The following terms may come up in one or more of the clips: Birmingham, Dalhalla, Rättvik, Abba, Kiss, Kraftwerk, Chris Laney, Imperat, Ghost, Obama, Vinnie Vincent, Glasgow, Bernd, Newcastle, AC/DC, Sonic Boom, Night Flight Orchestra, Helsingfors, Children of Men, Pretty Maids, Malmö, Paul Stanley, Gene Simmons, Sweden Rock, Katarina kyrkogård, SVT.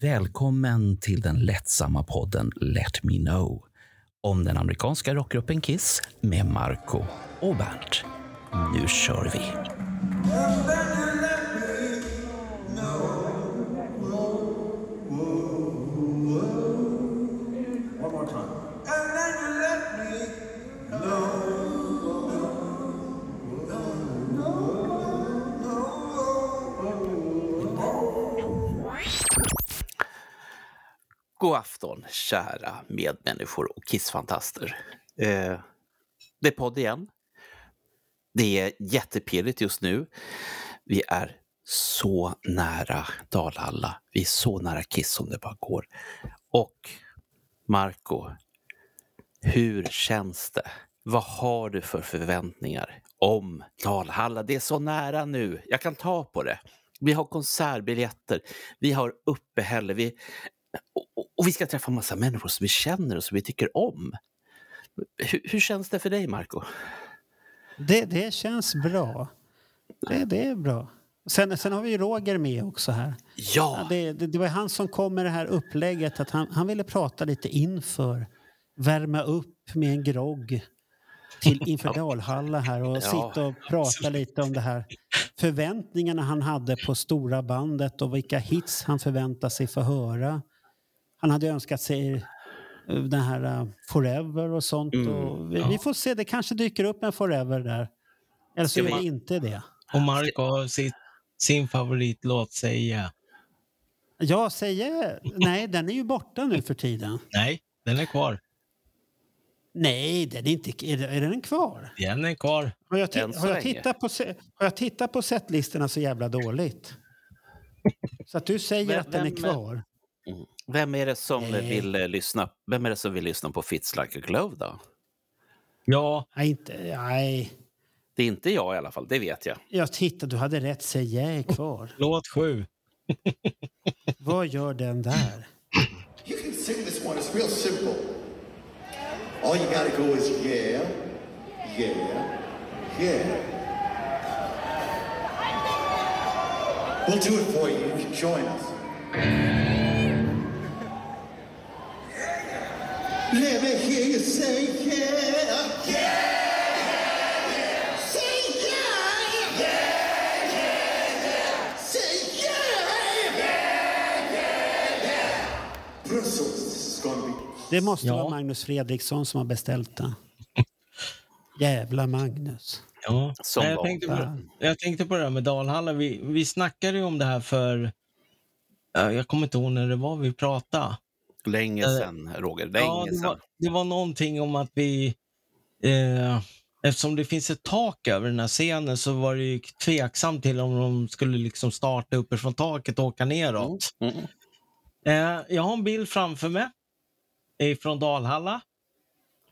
Välkommen till den lättsamma podden Let Me Know om den amerikanska rockgruppen Kiss med Marco och Bernd. Nu kör vi! God afton, kära medmänniskor och kissfantaster. Det är podd igen. Det är jättepirrigt just nu. Vi är så nära Dalhalla. Vi är så nära Kiss som det bara går. Och Marco, hur känns det? Vad har du för förväntningar om Dalhalla? Det är så nära nu. Jag kan ta på det. Vi har konsertbiljetter. Vi har uppehälle. Och vi ska träffa massa människor som vi känner och som vi tycker om. Hur känns det för dig, Marco? Det känns bra. Det är bra. Sen har vi ju Roger med också här. Ja! Det var han som kom med det här upplägget. Att han ville prata lite inför. Värma upp med en grogg inför Dalhalla här. Och sitta och prata lite om det här. Förväntningarna han hade på stora bandet. Och vilka hits han förväntar sig få höra. Han hade önskat sig den här Forever och sånt. Och vi får se, det kanske dyker upp en Forever där. Eller så är det inte det. Och Marco har sin favoritlåt, säga. Jag säger... Nej, den är ju borta nu för tiden. Nej, den är kvar. Nej, den är inte... Är den kvar? Den är kvar. Har jag tittat på setlistorna så jävla dåligt? Så att du säger att den är kvar. Vem är det som vill lyssna? Vem är det som vill lyssna på Fits Like a Glove då? Ja, nej. Det är inte jag i alla fall, det vet jag. Jag tittade, du hade rätt, säg jag är kvar. Låt 7. Vad gör den där? You can sing this one, it's real simple. All you gotta go is yeah, yeah, yeah. We'll do it for you, you can join us. Let me hear you say yeah, yeah, yeah. Say yeah, yeah, yeah, yeah. Say yeah, yeah, yeah, yeah. Brussels is gonna be... Det måste vara Magnus Fredriksson som har beställt det. Jävla Magnus. Ja, jag tänkte på det här med Dalhalla. Vi snackade ju om det här för... Jag kommer inte ihåg när det var vi pratade. Länge sedan, Roger. Det var någonting om att vi... eftersom det finns ett tak över den här scenen så var det ju tveksamt till om de skulle liksom starta uppifrån taket och åka neråt. Jag har en bild framför mig från Dalhalla.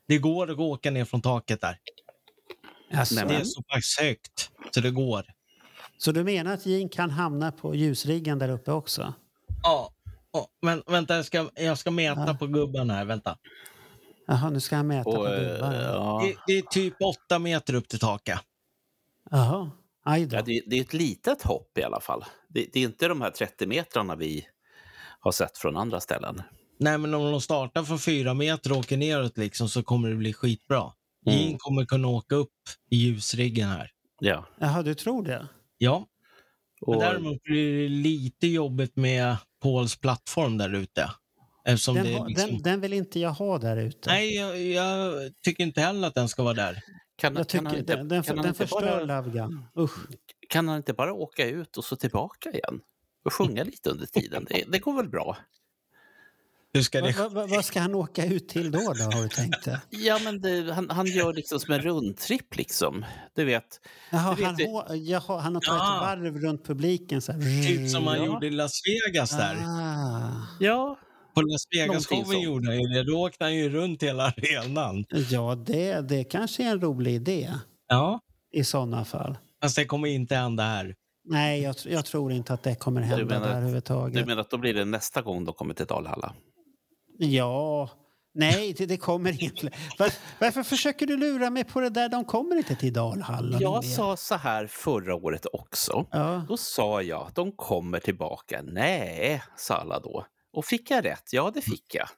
Det går att åka ner från taket där. Alltså, det är så pass högt så det går. Så du menar att Gene kan hamna på ljusriggen där uppe också? Ja. Oh, vänta, jag ska mäta på gubben här, vänta. Jaha, nu ska jag mäta på gubben. Det är typ 8 meter upp till taket. Jaha, aj då. Ja, det är ett litet hopp i alla fall. Det är inte de här 30 metrarna vi har sett från andra ställen. Nej, men om de startar från 4 meter och åker neråt liksom, så kommer det bli skitbra. Gene kommer kunna åka upp i ljusriggen här. Ja. Jaha, du tror det? Ja. Men däremot blir det lite jobbigt med Pauls plattform där ute. Eftersom den vill inte jag ha där ute. Nej, jag tycker inte heller att den ska vara där. Den förstör lavgan. Kan han inte bara åka ut och så tillbaka igen? Och sjunga lite under tiden. Det går väl bra. Vad ska han åka ut till då har du tänkt? Ja, men han gör liksom som en rundtripp liksom. Du vet. Jaha, han har tagit ett varv runt publiken. Så här. Typ som han gjorde i Las Vegas där. Ja. På Las Vegas showen gjorde han ju det. Då åkte han ju runt hela arenan. Ja, det kanske är en rolig idé. Ja. I sådana fall. Fast det kommer inte hända här. Nej, jag tror inte att det kommer hända där överhuvudtaget. Du menar att då blir det nästa gång de kommer till Dalhalla? Ja, nej, det kommer inte. Varför försöker du lura mig på det där? De kommer inte till Dalhalla. Jag sa så här förra året också. Ja. Då sa jag att de kommer tillbaka. Nej, sa alla då. Och fick jag rätt? Ja, det fick jag.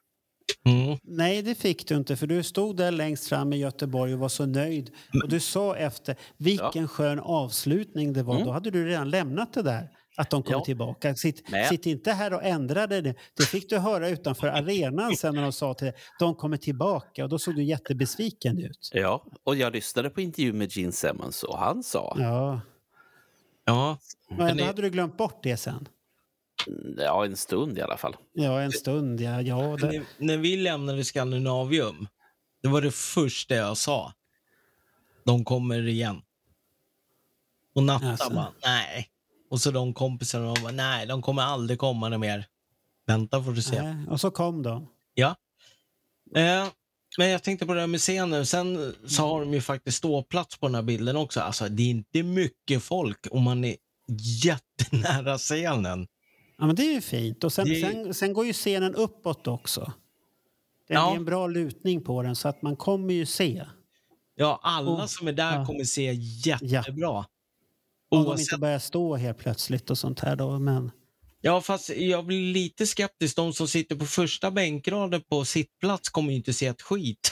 Mm. Nej, det fick du inte, för du stod där längst fram i Göteborg och var så nöjd. Och du sa efter, vilken skön avslutning det var. Mm. Då hade du redan lämnat det där, att de kommer tillbaka. Sitt inte här och ändra det. Det fick du höra utanför arenan sen när de sa till dig, de kommer tillbaka. Och då såg du jättebesviken ut. Ja, och jag lyssnade på intervju med Gene Simmons och han sa... Ja. Men hade du glömt bort det sen? Ja, en stund i alla fall. Ja, en stund. Ja, det... När vi lämnade Skandinavium, det var det första jag sa. De kommer igen. Och Natta bara, nej. Och så de kompisarna bara, nej, de kommer aldrig komma mer. Vänta får du se. Och så kom de. Ja. Men jag tänkte på det här med scenen. Sen så har de ju faktiskt ståplats på den här bilden också. Alltså, det är inte mycket folk och man är jättenära scenen. Ja, men det är ju fint. Och sen går ju scenen uppåt också. Det är en bra lutning på den så att man kommer ju se. Ja, alla som är där kommer se jättebra. Om de inte börjar stå helt plötsligt och sånt här då, men... Ja, fast jag blir lite skeptisk. De som sitter på första bänkraden på sittplats kommer ju inte se ett skit.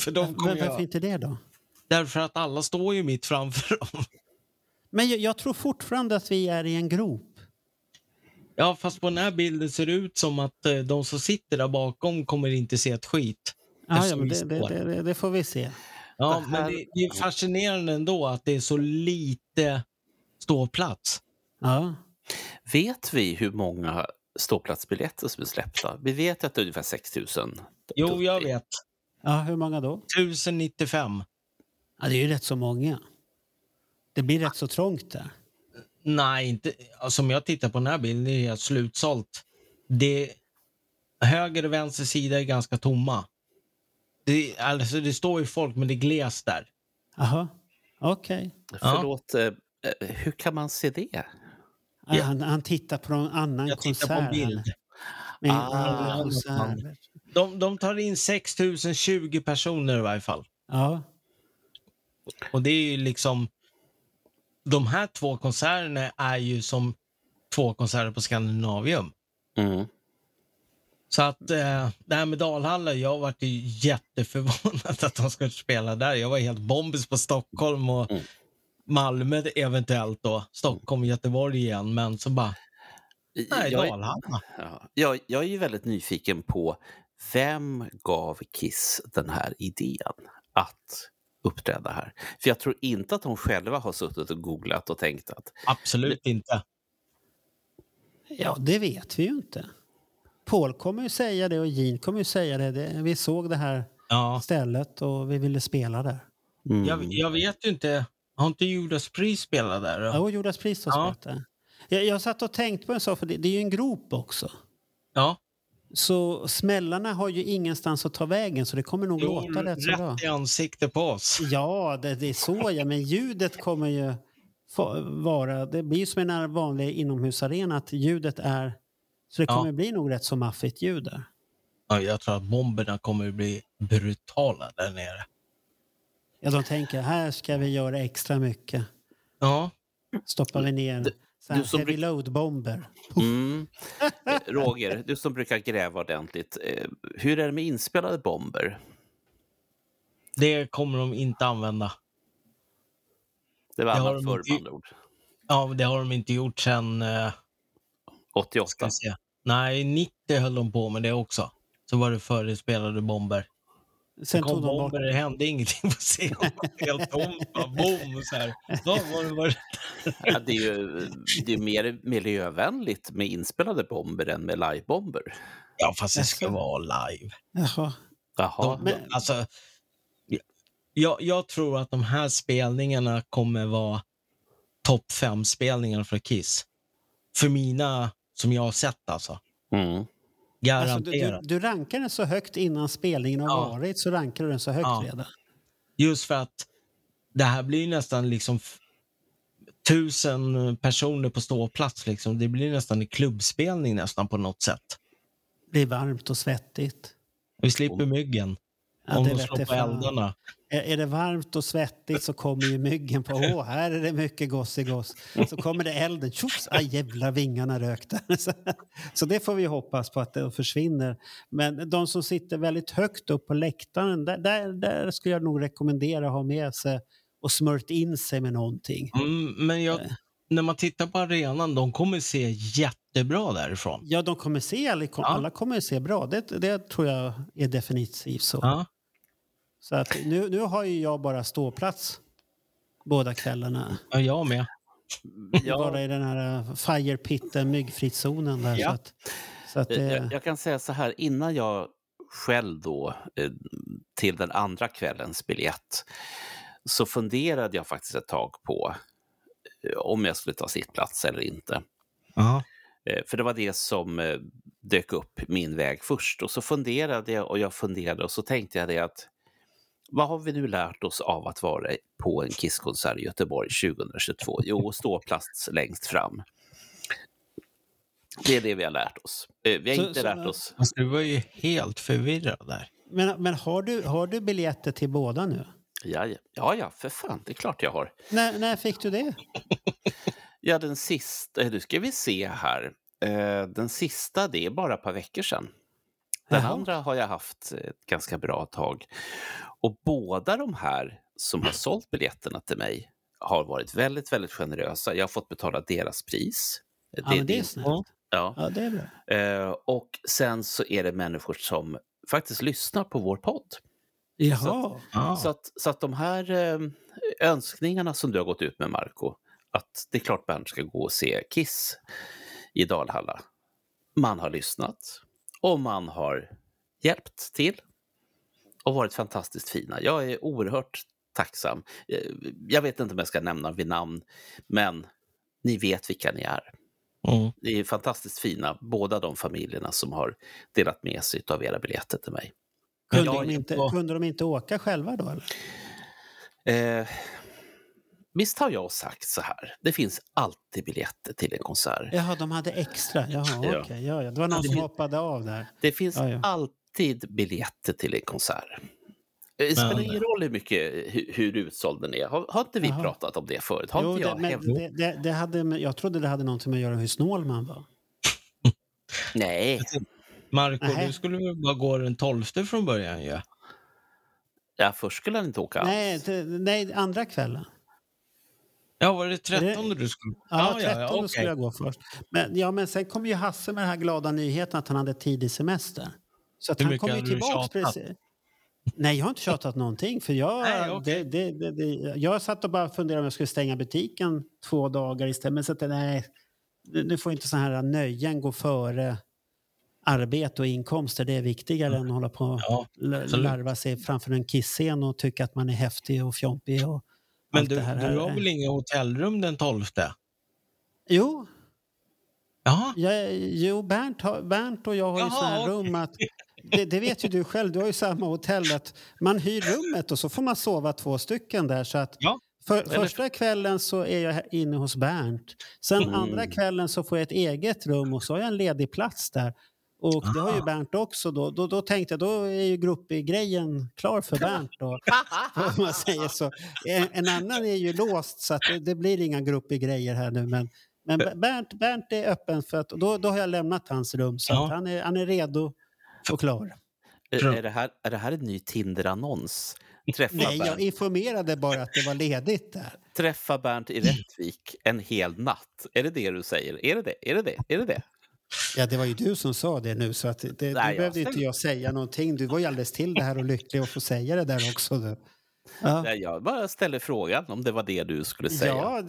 För de kommer varför inte det då? Därför att alla står ju mitt framför dem. Men jag tror fortfarande att vi är i en grop. Ja, fast på den här bilden ser det ut som att de som sitter där bakom kommer inte se ett skit. Ja, men det får vi se. Ja, det men det är fascinerande ändå att det är så lite ståplats. Ja. Vet vi hur många ståplatsbiljetter som är släppta? Vi vet att det är ungefär 6 000. Jo, jag vet. Ja, hur många då? 1095. Ja, det är ju rätt så många. Det blir rätt så trångt där. Nej, inte. Som jag tittar på den här bilden är helt slutsålt. Det höger och vänster sida är ganska tomma. Det står ju folk, men det är gles där. Aha, okej. Okay. Förlåt, hur kan man se det? Han tittar på någon annan konsert. Jag tittar på bild. De tar in 6020 personer i varje fall. Ja. Och det är ju liksom... De här två konserterna är ju som två konserter på Skandinavium. Mm. Så att det här med Dalhalla, jag var ju jätteförvånad att de skulle spela där. Jag var helt bombis på Stockholm och Malmö eventuellt då. Stockholm och Göteborg igen, men så bara, nej, Dalhalla. Jag är ju väldigt nyfiken på, vem gav Kiss den här idén att... uppträda här. För jag tror inte att de själva har suttit och googlat och tänkt att... Absolut inte. Ja, det vet vi ju inte. Paul kommer ju säga det och Gene kommer ju säga det. Vi såg det här stället och vi ville spela där. Mm. Jag vet ju inte. Har inte Judas Priest spelat där? Då? Ja, Judas Priest har spelat där. Jag satt och tänkt på en sak, för det är ju en grop också. Ja. Så smällarna har ju ingenstans att ta vägen, så det kommer nog låta rätt så bra. Rätt i ansikte på oss. Ja, det är så. Ja, men ljudet kommer ju vara... Det blir ju som en vanlig inomhusarena att ljudet är... Så det kommer bli nog rätt så maffigt ljud där. Ja, jag tror att bomberna kommer bli brutala där nere. Ja, de tänker, här ska vi göra extra mycket. Ja. Stoppar vi ner... Du som heavy load-bomber. Roger, du som brukar gräva ordentligt. Hur är det med inspelade bomber? Det kommer de inte använda. Det var alla förbandord. Ja, det har de inte gjort sedan... 88. Nej, 90 höll de på med det också. Så var det förinspelade bomber. Sen kom de bomber, det hände ingenting på scenen. Helt tomt, boom och så här. Ja, det är mer miljövänligt med inspelade bomber än med livebomber. Ja, fast det ska vara live. Jaha. Men... Alltså, jag tror att de här spelningarna kommer vara topp 5 spelningar för Kiss. För mina, som jag har sett alltså. Mm. Alltså, du rankar den så högt innan spelningen har varit, så rankar du den så högt redan. Just för att det här blir nästan liksom 1000 personer på ståplats liksom. Det blir nästan en klubbspelning nästan på något sätt. Det blir varmt och svettigt. Vi slipper myggen. Ja, om de slår på eldarna. Är det varmt och svettigt så kommer ju myggen på. Åh, här är det mycket goss. Så kommer det elden. Tjus, aj, jävla vingarna rökte. Så det får vi hoppas på att det försvinner. Men de som sitter väldigt högt upp på läktaren, där skulle jag nog rekommendera att ha med sig och smört in sig med någonting. Men när man tittar på arenan, de kommer se jättebra därifrån. Ja, de kommer se, alla kommer se bra. Det tror jag är definitivt så. Ja. Så att nu har ju jag bara ståplats båda kvällarna. Ja, jag med. Ja. Bara i den här firepitten, myggfrizonen där. Ja. Så att jag kan säga så här, innan jag själv då till den andra kvällens biljett så funderade jag faktiskt ett tag på om jag skulle ta sittplats eller inte. Ja. För det var det som dök upp min väg först. Och så funderade jag och så tänkte jag det att vad har vi nu lärt oss av att vara på en Kisskonsert i Göteborg 2022? Jo, ståplats längst fram. Det är det vi har lärt oss. Vi har inte lärt oss... Alltså, du var ju helt förvirrad där. Men har du biljetter till båda nu? Ja, för fan, det är klart jag har. När fick du det? Ja, den sista... Nu ska vi se här. Den sista, det är bara ett par veckor sedan. Den andra har jag haft ett ganska bra tag. Och båda de här som har sålt biljetterna till mig har varit väldigt, väldigt generösa. Jag har fått betala deras pris. Det är snällt. Ja, det är bra. Och sen så är det människor som faktiskt lyssnar på vår podd. Jaha. Så att de här önskningarna som du har gått ut med, Marco, att det är klart Bernd ska gå och se Kiss i Dalhalla. Man har lyssnat. Och man har hjälpt till och varit fantastiskt fina. Jag är oerhört tacksam. Jag vet inte om jag ska nämna vid namn, men ni vet vilka ni är. Mm. Ni är fantastiskt fina, båda de familjerna som har delat med sig av era biljetter till mig. Kunde de inte åka själva då? Eller? Visst har jag sagt så här. Det finns alltid biljetter till en konsert. Jaha, de hade extra. Jaha, okay. Ja. Det var någon som hoppade av där. Det finns alltid biljetter till en konsert. Det spelar ingen roll hur utsåld den är. Har inte vi pratat om det förut? Jag trodde det hade någonting med att göra hur snål man var. Nej. Marco, du skulle väl bara gå den 12:e från början ju. Ja. Ja, först skulle han inte åka alls. Nej, andra kvällen. Ja, var det 13 du skulle... Ja, 13 skulle jag gå först. Men sen kom ju Hasse med den här glada nyheten att han hade tidig semester. Så att han kom ju tillbaka precis. Nej, jag har inte tjatat någonting. För jag satt och bara funderade om jag skulle stänga butiken 2 dagar istället. Men så att nu får inte så här nöjen gå före arbete och inkomster. Det är viktigare än att hålla på och larva sig framför en kisscen och tycka att man är häftig och fjompig och... Men du har väl inga hotellrum den 12:e? Jo. Jaha. Bernt och jag har ju sådana rum att... Det vet ju du själv, du har ju samma hotell att man hyr rummet och så får man sova 2 stycken där. Så att första kvällen så är jag inne hos Bernt. Sen andra kvällen så får jag ett eget rum och så har jag en ledig plats där. Och det har ju Bernt också då tänkte jag, då är ju gruppgrejen klar för Bernt då, om man säger så. En annan är ju låst så att det blir inga gruppgrejer här nu, men Bernt är öppen för att då har jag lämnat hans rum så att han är redo och klar. Är det här en ny Tinder-annons? Nej, jag informerade bara att det var ledigt där. Träffa Bernt i Rättvik en hel natt. Är det det du säger? Är det det? Ja, det var ju du som sa det nu så att du behövde inte jag säga någonting. Du var ju alldeles till det här och lycklig att få säga det där också. Du. Ja. Nej, jag bara ställer frågan om det var det du skulle säga. Ja,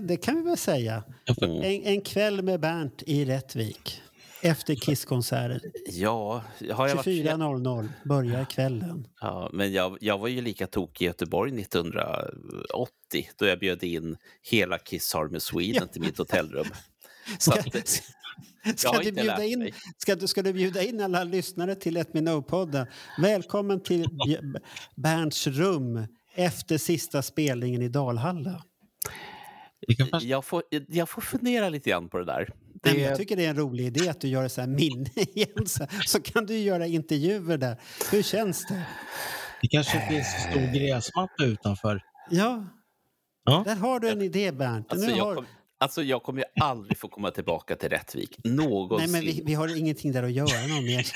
det kan vi väl säga. En kväll med Bernt i Rättvik efter Kisskonserten. Ja, 24.00 börjar kvällen. Ja, men jag var ju lika tokig i Göteborg 1980 då jag bjöd in hela Kiss Army Sweden till mitt hotellrum. Så att... Ska du bjuda in alla lyssnare till ett Minopodden? Välkommen till Bernts rum efter sista spelningen i Dalhalla. Jag får fundera lite grann på det där. Det... Men jag tycker det är en rolig idé att du gör så här minne igen. Så kan du göra intervjuer där. Hur känns det? Det kanske finns en stor gräsmatta utanför. Ja. Ja. Där har du en idé, Bernd. Alltså, jag kommer ju aldrig få komma tillbaka till Rättvik. Någonsin. Nej, men vi har ingenting där att göra någon mer.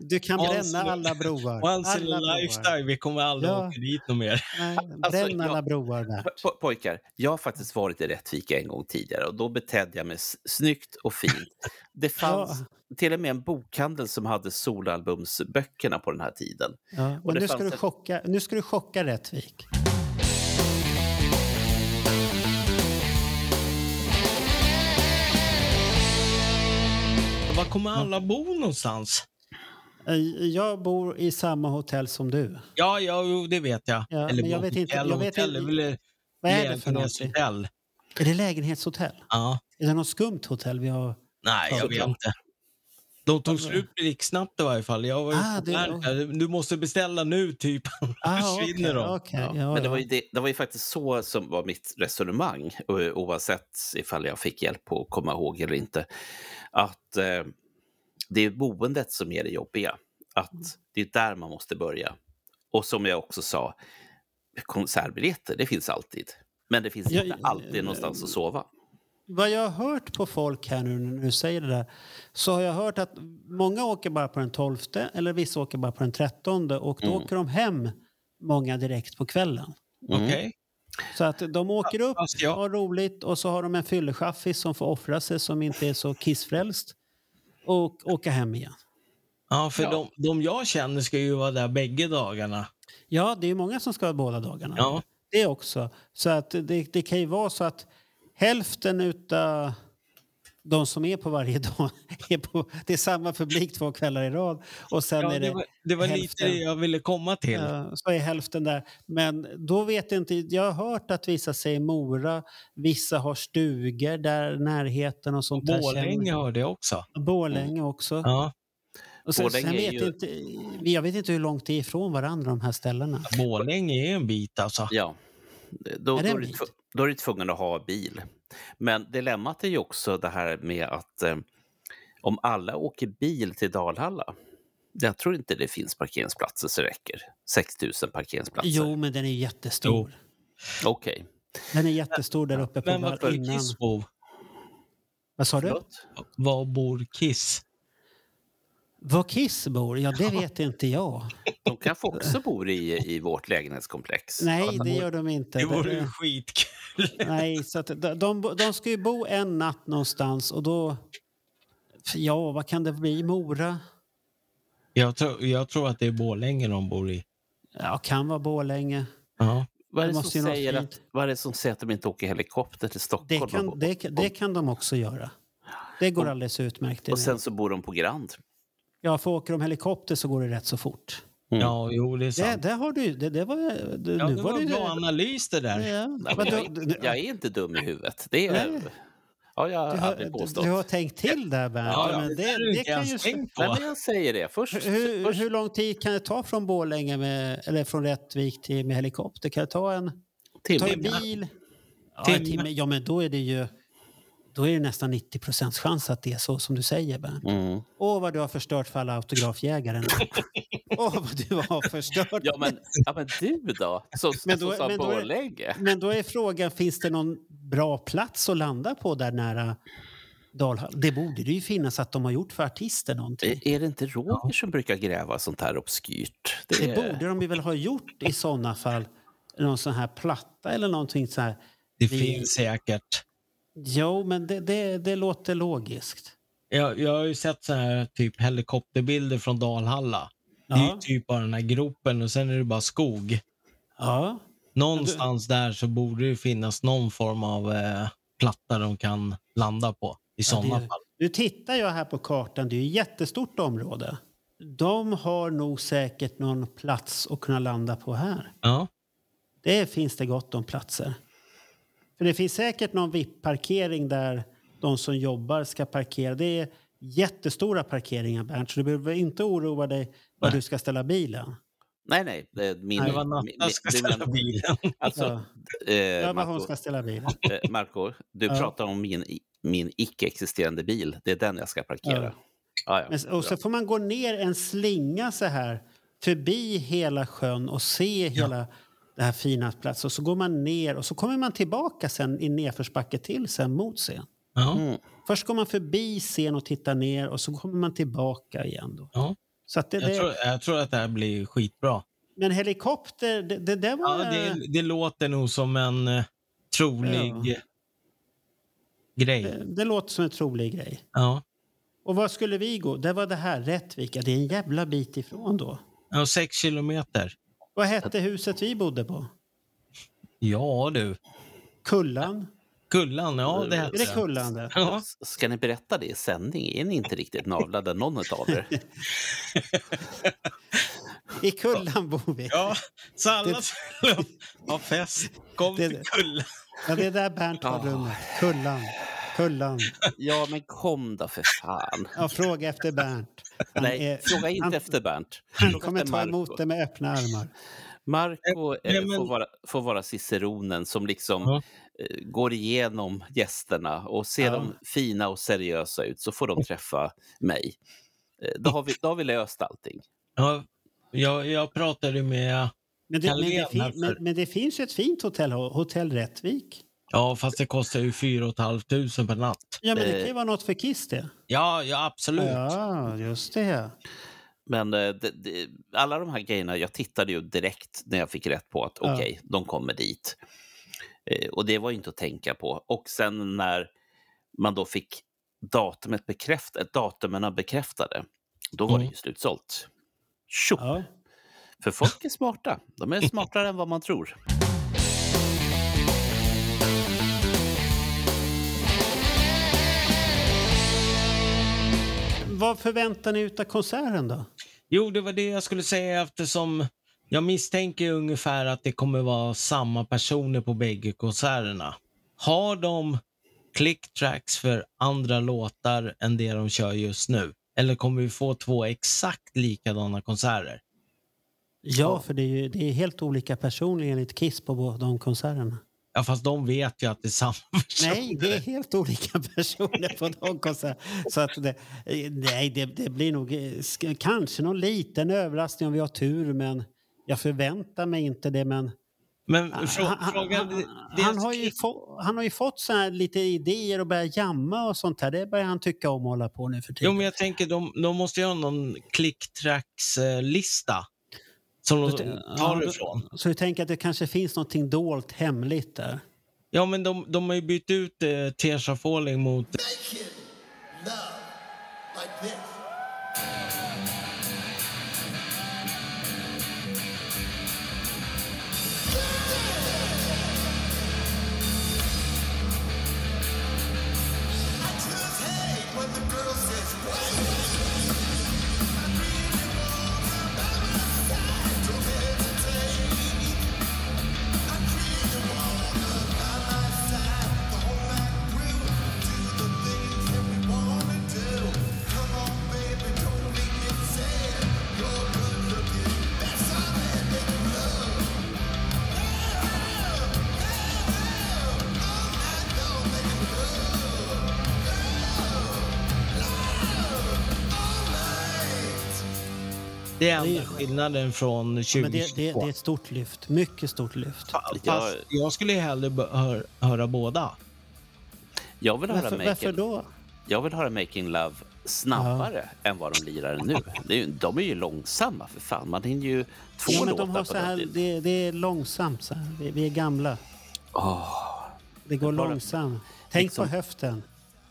Du kan bränna alla broar. Once in a lifetime, vi kommer aldrig åka dit någon mer. Nej, bränna alla broar där. Pojkar, jag har faktiskt varit i Rättvik en gång tidigare. Och då betedde jag mig snyggt och fint. Det fanns till och med en bokhandel som hade solalbumsböckerna på den här tiden. Ja. Och nu ska du chocka Rättvik. Var kommer alla bo någonstans? Jag bor i samma hotell som du. Ja, det vet jag. Ja, eller jag vet inte. Vad är det för någonting? Är det lägenhetshotell? Ja. Är det något skumt hotell vi har? Nej, jag vet inte. De tog slut blixtsnabbt i varje fall. Jag var du måste beställa nu typ. Försvinner de. Ja. Men det var ju faktiskt så som var mitt resonemang. Oavsett ifall jag fick hjälp på att komma ihåg eller inte. Att det är boendet som är det jobbiga. Att det är där man måste börja. Och som jag också sa, konsertbiljetter, det finns alltid. Men det finns inte alltid någonstans att sova. Vad jag har hört på folk här nu när du säger det där, så har jag hört att många åker bara på den 12:e eller vissa åker bara på den 13:e och då åker de hem många direkt på kvällen. Okej. Så att de åker upp och har roligt och så har de en fyllechaffis som får offra sig som inte är så kissfrälst och åka hem igen. Ja, för de jag känner ska ju vara där bägge dagarna. Ja, det är ju många som ska vara båda dagarna. Ja. Det också. Så att det kan ju vara så att hälften utav de som är på varje dag det är samma publik 2 kvällar i rad och sen är det var hälften, lite jag ville komma till. Så är hälften där, men då vet jag inte, jag har hört att vissa säger Mora, vissa har stugor där närheten och sånt där. Borlänge har det också. Borlänge också. Ja. Och sen vet jag vet inte hur långt det är ifrån varandra de här ställena. Borlänge är en bit alltså. Ja. Då är du tvungen att ha bil. Men dilemmat är ju också det här med att om alla åker bil till Dalhalla, jag tror inte det finns parkeringsplatser så räcker. 6 000 parkeringsplatser. Jo, men den är jättestor. Okej. Okay. Den är jättestor där uppe på men var bor Kiss bor? Vad sa du? Var bor Kiss? Var Kiss bor? Ja, det vet inte jag. De kanske också bor i vårt lägenhetskomplex. Nej, det gör de inte. Det vore ju skitkul. Nej, så att de ska ju bo en natt någonstans. Och då... Ja, vad kan det bli? Mora? Jag tror att det är Borlänge de bor i. Ja, kan vara Borlänge. Ja. Vad är det som säger att de inte åker helikopter till Stockholm? Det kan de också göra. Det går alldeles utmärkt. Och sen så bor de på Grand. Ja, för åker de helikopter så går det rätt så fort. Mm. Ja, jo, det är sant. Det har du. Det var en bra analys det där. Ja. Nej, men jag är inte dum i huvudet. Det är... Nej. Ja, jag hade påstått. Du har tänkt till där, Bernd. Ja, men det kan ju... Nej, men jag säger det. Hur lång tid kan det ta från Borlänge eller från Rättvik till med helikopter? Kan det ta en... Timme. Ta en bil? Ja, en timme. Ja, men då är det ju... Då är det nästan 90% chans att det är så som du säger, Bernd. Åh, vad du har förstört för alla autografjägaren. Vad du har förstört. Ja, men du då? Men då är frågan, finns det någon bra plats att landa på där nära Dalhalla? Det borde det ju finnas att de har gjort för artister någonting. Är det inte Roger som brukar gräva sånt här obskyrt? Det borde de ju väl ha gjort i sådana fall. Någon sån här platta eller någonting så här. Det finns säkert... Jo, men det låter logiskt. Jag har ju sett så här typ helikopterbilder från Dalhalla. Ja. Det är typ bara den här gropen och sen är det bara skog. Ja. Någonstans där så borde det finnas någon form av platta de kan landa på i sådana fall. Nu tittar jag här på kartan, det är ju ett jättestort område. De har nog säkert någon plats att kunna landa på här. Ja. Det finns det gott om platser. För det finns säkert någon VIP-parkering där de som jobbar ska parkera. Det är jättestora parkeringar, Bernd. Så du behöver inte oroa dig var du ska ställa bilen. Nej, det är min... Det var Natta ska ställa bilen. Alltså, ja, Marco, hon ska ställa bilen. Marco, du pratar om min icke-existerande bil. Det är den jag ska parkera. Men, och så får man gå ner en slinga så här förbi hela sjön och se hela det här fina platsen. Och så går man ner och så kommer man tillbaka sen i nedförsbacke till sen mot scen. Mm. Först går man förbi scen och tittar ner och så kommer man tillbaka igen då. Ja. Så att jag tror att det här blir skitbra. Men helikopter, det var... Ja, det låter nog som en trolig grej. Det låter som en trolig grej. Ja. Och vad skulle vi gå? Det var det här, Rättvik. Det är en jävla bit ifrån då. Ja, 6 kilometer. Vad hette huset vi bodde på? Ja, du. Kullan. Kullan, ja. Det är det Kullan det? Ja. Ska ni berätta det i sändning? Är ni inte riktigt navlade någon av er? I Kullan bor vi. Ja, så alla har fest. Kom till Kullan. Ja, det är där Bernd har rummet. Kullan. Ja, men kom då för fan. Ja, fråga efter Bernd. Nej, fråga inte efter Bernd. Han kommer ta emot det med öppna armar. Marco får vara ciceronen som liksom går igenom gästerna och ser dem fina och seriösa ut, så får de träffa mig. Då har vi löst allting. Ja, jag pratade med... Men det finns ju ett fint hotell Rättvik. Ja, fast det kostar ju 4 500 per natt. Ja, men det kan ju vara något för Kiss det. Ja, absolut. Ja, just det. Men alla de här grejerna, jag tittade ju direkt när jag fick rätt på att okej, de kommer dit. Och det var ju inte att tänka på. Och sen när man då fick datumen bekräftade, då var det ju slutsålt. Tjup! Ja. För folk är smarta. De är smartare än vad man tror. Vad förväntar ni ut av konserten då? Jo, det var det jag skulle säga, eftersom jag misstänker ungefär att det kommer vara samma personer på bägge konserterna. Har de clicktracks för andra låtar än det de kör just nu? Eller kommer vi få 2 exakt likadana konserter? Ja, för det är helt olika personer enligt Kiss på båda de konserterna. Ja, fast de vet ju att det är samma personer. Nej, det är helt olika personer på de konserterna. Så att det blir nog kanske någon liten överraskning om vi har tur, men jag förväntar mig inte det. Men han har ju fått så här lite idéer och börja jamma och sånt här. Det börjar han tycka om att hålla på nu för tiden. Jo, men jag tänker de måste ju ha någon klicktrackslista. Som tar ifrån. Så du tänker att det kanske finns någonting dolt hemligt där? Ja, men de har ju bytt ut Tersha Falling mot... Like det är enda skillnaden från 2022. Men det är ett stort lyft. Mycket stort lyft. Fast jag skulle hellre höra båda. Varför då? Jag vill höra Making Love snabbare än vad de lirar nu. De är ju långsamma för fan. Man hinner ju 2 låtar de har så här, det är långsamt. Så här. Vi är gamla. Det går långsamt. Tänk liksom... på höften.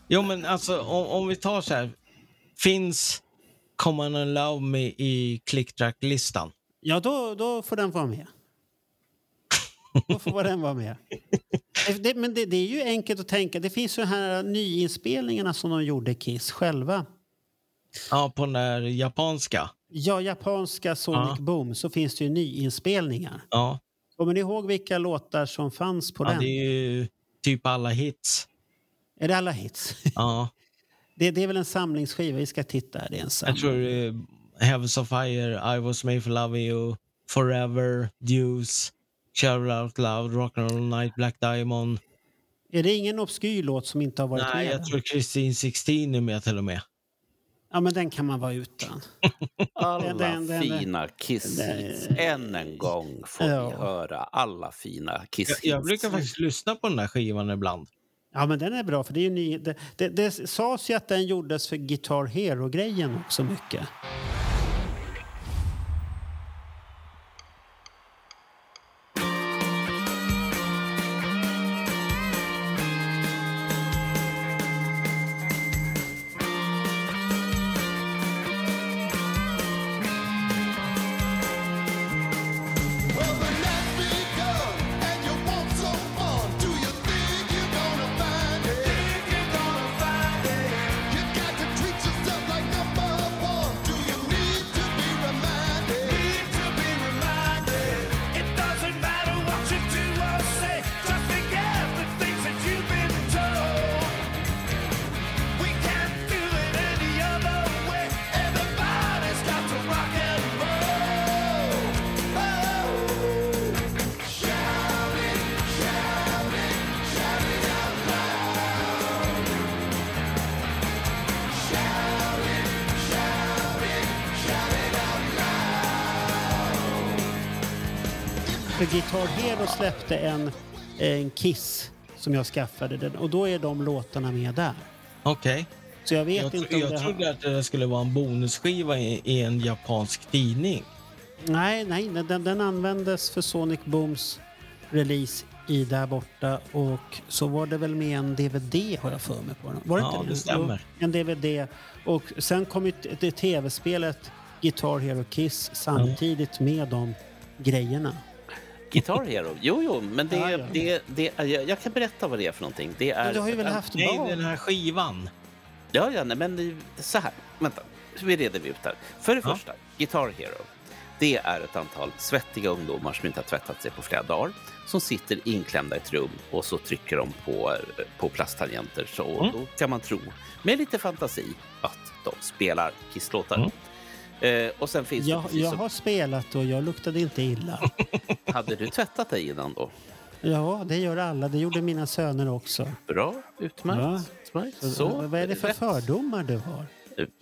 Jo, men alltså om vi tar så här. Finns... Kommer han att love me i klicktracklistan? Ja, då får den vara med. Då får den vara med. Men det är ju enkelt att tänka. Det finns ju här nyinspelningarna som de gjorde Kiss själva. Ja, på den där japanska. Ja, japanska Sonic Boom. Så finns det ju nyinspelningar. Ja. Kommer ni ihåg vilka låtar som fanns på den? Ja, det är ju typ alla hits. Är det alla hits? Ja. Det är väl en samlingsskiva, vi ska titta här. Jag tror Heavens of Fire, I Was Made for Love You, Forever, Deuce, Shout Out Loud, Rock'n'Roll Night, Black Diamond. Är det ingen obskyr låt som inte har varit med? Nej, jag tror Christine 16 är med till och med. Ja, men den kan man vara utan. Alla den, fina Kiss hits. Än en gång får vi höra alla fina Kiss hits. Jag brukar faktiskt lyssna på den där skivan ibland. Ja, men den är bra, för det är ju ny. Det sades ju att den gjordes för Guitar Hero-grejen också mycket. Guitar Hero släppte en Kiss som jag skaffade den, och då är de låtarna med där. Okej. Så jag vet inte om jag trodde att det skulle vara en bonusskiva i en japansk tidning. Nej, den användes för Sonic Booms release i där borta, och så var det väl med en DVD, har jag för mig på den. Var det inte det? Stämmer. En DVD, och sen kom ju det tv-spelet Guitar Hero Kiss samtidigt med de grejerna. Guitar Hero. Jo, men jag kan berätta vad det är för någonting. Det är, men du har ju väl haft barn. Den här skivan. Ja, nej, men så här. Vänta, vi reder vi ut här. För det första, Guitar Hero. Det är ett antal svettiga ungdomar som inte har tvättat sig på flera dagar. Som sitter inklämda i ett rum och så trycker de på plasttangenter. Så då kan man tro, med lite fantasi, att de spelar kisslåtar. Och sen finns jag har spelat och jag luktade inte illa. Hade du tvättat dig innan då? Ja, det gör alla. Det gjorde mina söner också. Bra, utmärkt. Så, vad är det för fördomar du har?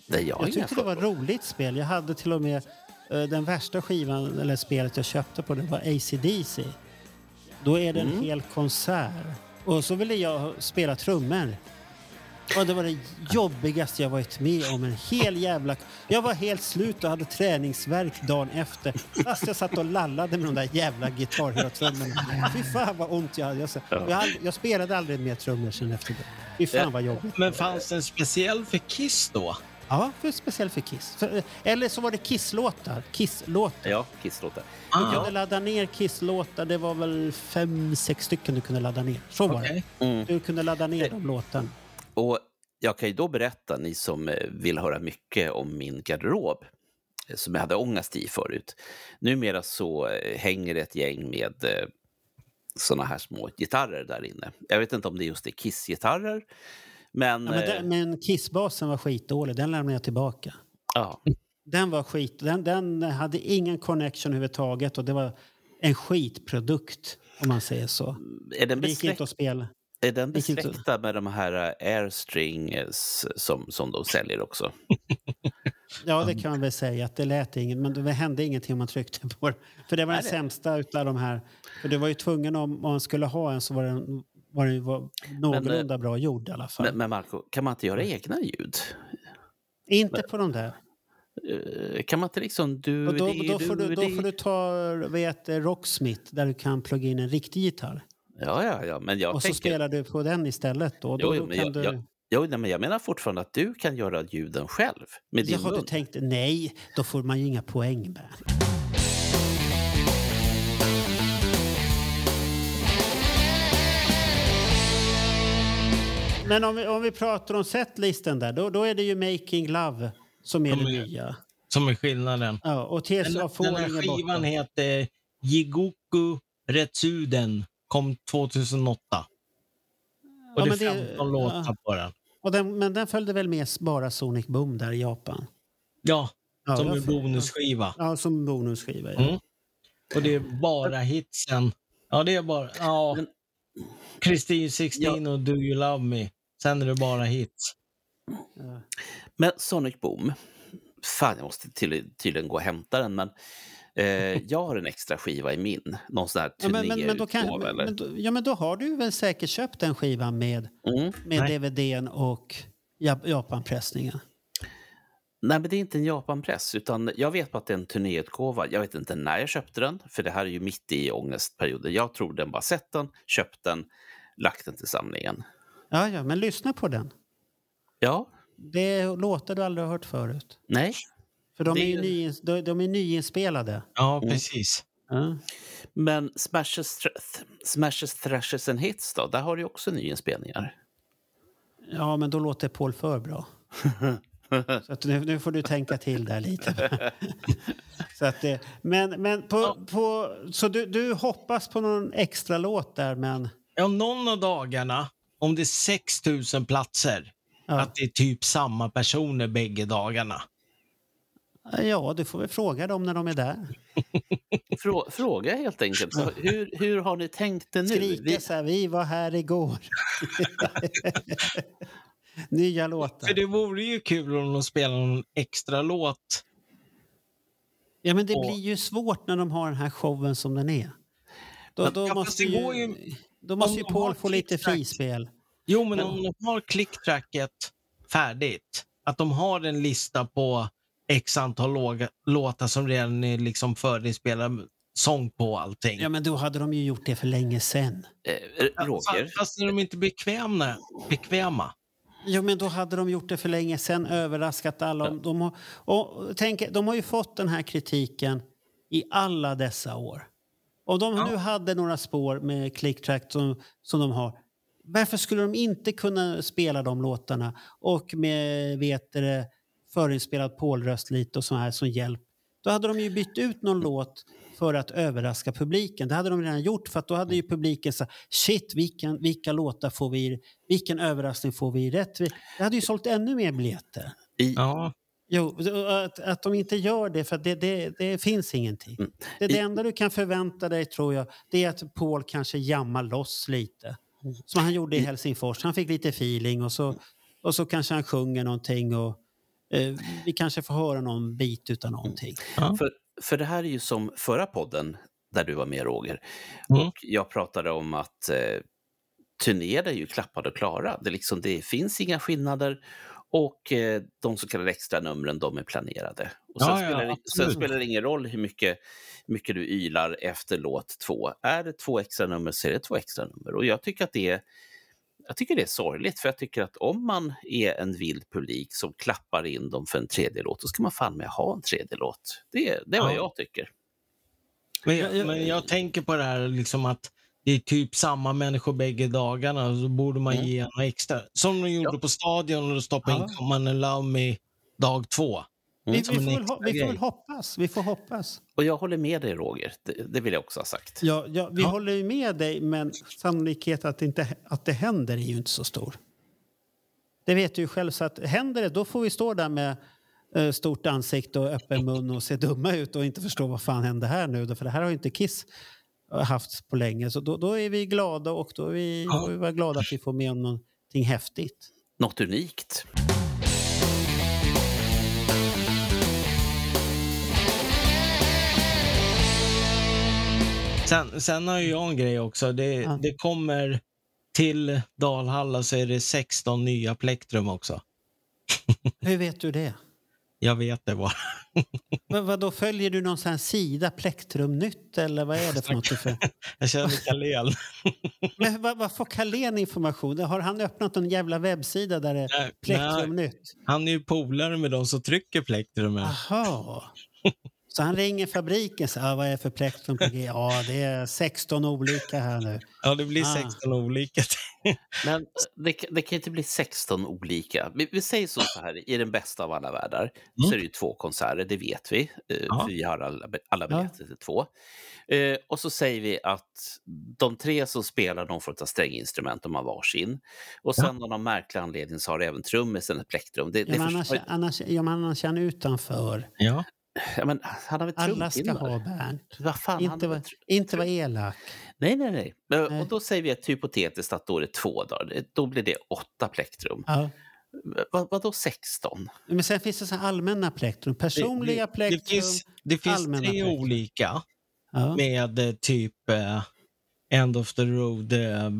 Jag tyckte det var ett roligt spel. Jag hade till och med den värsta skivan, eller spelet jag köpte på, det var AC/DC. Då är det en hel konsert. Och så ville jag spela trummor. Och det var det jobbigaste jag varit med om. En hel jävla... Jag var helt slut och hade träningsverk dagen efter. Fast jag satt och lallade med de där jävla gitarrhörtrummarna. Fy fan vad ont jag hade. Jag spelade aldrig mer trummor sen efter det. Fy fan vad jobbigt. Men fanns det en speciell för Kiss då? Ja, speciellt för Kiss. Eller så var det Kiss-låtar. Kiss-låtar. Ja, Kiss-låtar. Du kunde ladda ner Kiss-låtar. Det var väl 5-6 stycken du kunde ladda ner. Så var det. Du kunde ladda ner de låtarna. Och jag kan ju då berätta, ni som vill höra mycket om min garderob som jag hade ångest i förut. Numera så hänger ett gäng med såna här små gitarrer där inne. Jag vet inte om det just är Kiss-gitarrer. Men Kiss-basen var skitdålig, den lämnade jag tillbaka. Ja. Den var skit, den hade ingen connection överhuvudtaget, och det var en skitprodukt om man säger så. Är den besläktad? Är den besläktad med de här airstrings som de säljer också? Ja, det kan man väl säga att det lät inget, men det hände ingenting om man tryckte på det. För det var den sämsta utav de här. För det var ju tvungen, om man skulle ha en så var den någorlunda bra gjord i alla fall. Men Marco, kan man inte göra egna ljud? Inte på de där. Kan man inte liksom... Då får du ta Rocksmith, där du kan plugga in en riktig gitarr. Ja, men jag och tänker... så spelar du på den istället då. Men jag menar fortfarande att du kan göra ljuden själv med din mun. Du tänkt, nej, då får man ju inga poäng med. Men om vi pratar om setlisten där, då är det ju Making Love som är det nya. Som är skillnaden. Ja, och den här skivan heter Jigoku Retsuden. Kom 2008. Och det är 15 låtar på den. Och den följde väl med bara Sonic Boom där i Japan. Ja, som en bonusskiva. Ja, som bonusskiva. Ja. Mm. Och det är bara hitsen. Ja, det är bara... Ja. Christine 16 och Do You Love Me. Sen är det bara hits. Men Sonic Boom. Fan, jag måste tydligen gå och hämta den, men... jag har en extra skiva i min. Någon sån här turnéutgåva. Men då har du väl säkert köpt en skiva med DVDn och Japanpressningen. Nej, men det är inte en Japanpress, utan jag vet bara att det är en turnéutgåva. Jag vet inte när jag köpte den, för det här är ju mitt i ångestperioden. Jag tror den, bara sett den, köpt den, lagt den till samlingen. Ja, men lyssna på den. Ja. Det låter du aldrig hört förut. Nej. För de är nyinspelade. Ja, precis. Mm. Men Smashes, Thrashes and Hits då? Där har du också nyinspelningar. Ja, men då låter Paul för bra. Så att nu får du tänka till där lite. Så att det, men på så du hoppas på någon extra låt där, men... Ja, någon av dagarna, om det är 6 000 platser, att det är typ samma personer bägge dagarna. Ja, du får väl fråga dem när de är där. Fråga helt enkelt. Så hur har ni tänkt det nu? Skrika så här, vi var här igår. Nya låtar. För det vore ju kul om de spelar någon extra låt. Ja, men det blir ju svårt när de har den här showen som den är. Då måste ju Paul få lite frispel. Jo, men om de har klicktracket färdigt, att de har en lista på X antal låtar som redan är liksom förinspelade, sång på allting. Ja, men då hade de ju gjort det för länge sedan. Roger. Fast när de inte är bekväma. Jo, men då hade de gjort det för länge sedan, överraskat alla. Ja. De har ju fått den här kritiken i alla dessa år. Om de nu hade några spår med clicktrack som de har, varför skulle de inte kunna spela de låtarna? Och med förinspelad Paul-röst lite och så här som hjälp. Då hade de ju bytt ut någon låt för att överraska publiken. Det hade de redan gjort, för att då hade ju publiken sagt, shit, vilka låtar får vi, vilken överraskning får vi rätt? Det hade ju sålt ännu mer biljetter. Ja. Jo, att de inte gör det, för att det finns ingenting. Mm. Det enda du kan förvänta dig, tror jag, det är att Paul kanske jammar loss lite. Som han gjorde i Helsingfors. Han fick lite feeling och så kanske han sjunger någonting och vi kanske får höra någon bit utan någonting. Ja. För det här är ju som förra podden där du var med, Roger. Mm. Och jag pratade om att turnéer är ju klappade och klara. Det finns inga skillnader, och de så kallade extra numren, de är planerade. Och sen spelar det ingen roll hur mycket du ylar efter låt 2. Är det 2 extra nummer så är det 2 extra nummer. Och jag tycker att det är... Jag tycker det är sorgligt, för jag tycker att om man är en vild publik som klappar in dem för en tredje låt, så ska man fan med ha en tredje låt. Det är vad jag tycker. Men jag tänker på det här liksom, att det är typ samma människor bägge dagarna, så borde man ge en extra. Som de gjorde på stadion, och stoppade in Come On and Love Me dag 2. Mm. Vi får hoppas. Och jag håller med dig, Roger. Det vill jag också ha sagt. Ja, vi håller ju med dig, men sannolikheten att det händer är ju inte så stor. Det vet du ju själv, så att händer det, då får vi stå där med stort ansikte och öppen mun och se dumma ut och inte förstå vad fan hände här nu. För det här har ju inte Kiss haft på länge. Så då är vi glada, och då är vi vara glada att vi får med om någonting häftigt. Något unikt. Sen har jag en grej också. Det kommer till Dalhalla, så är det 16 nya plektrum också. Hur vet du det? Jag vet det bara. Men vadå, följer du någon sån här sida, Plektrum Nytt, eller vad är det för något? Jag känner Kalén. Men vad får Kalén information? Har han öppnat en jävla webbsida där det är Plektrum Nytt? Han är ju polare med dem som trycker plektrumen. Aha. Så han ringer fabriken och säger, vad är det för plektrum på G? Ja, det är 16 olika här nu. Ja, det blir 16 olika. Men det kan inte bli 16 olika. Vi säger så här, i den bästa av alla världar så är det ju 2 konserter, det vet vi. För vi har alla biljetter till 2. Och så säger vi att de 3 som spelar, de får ta stränginstrument om man varsin. Och sen av någon märklig anledning så har det även trummisen ett plektrum. Ja, men annars är han utanför. Ja. Ja, men han har väl alla ska ha Bernd. Vad fan, inte vara elak. Nej. Och då säger vi att hypotetiskt att då är det 2 dagar. Då blir det 8 plektrum. Ja. Vadå 16? Men sen finns det så allmänna plektrum. Personliga plektrum. Det finns 3 plektrum. Olika. Ja. Med typ end of the road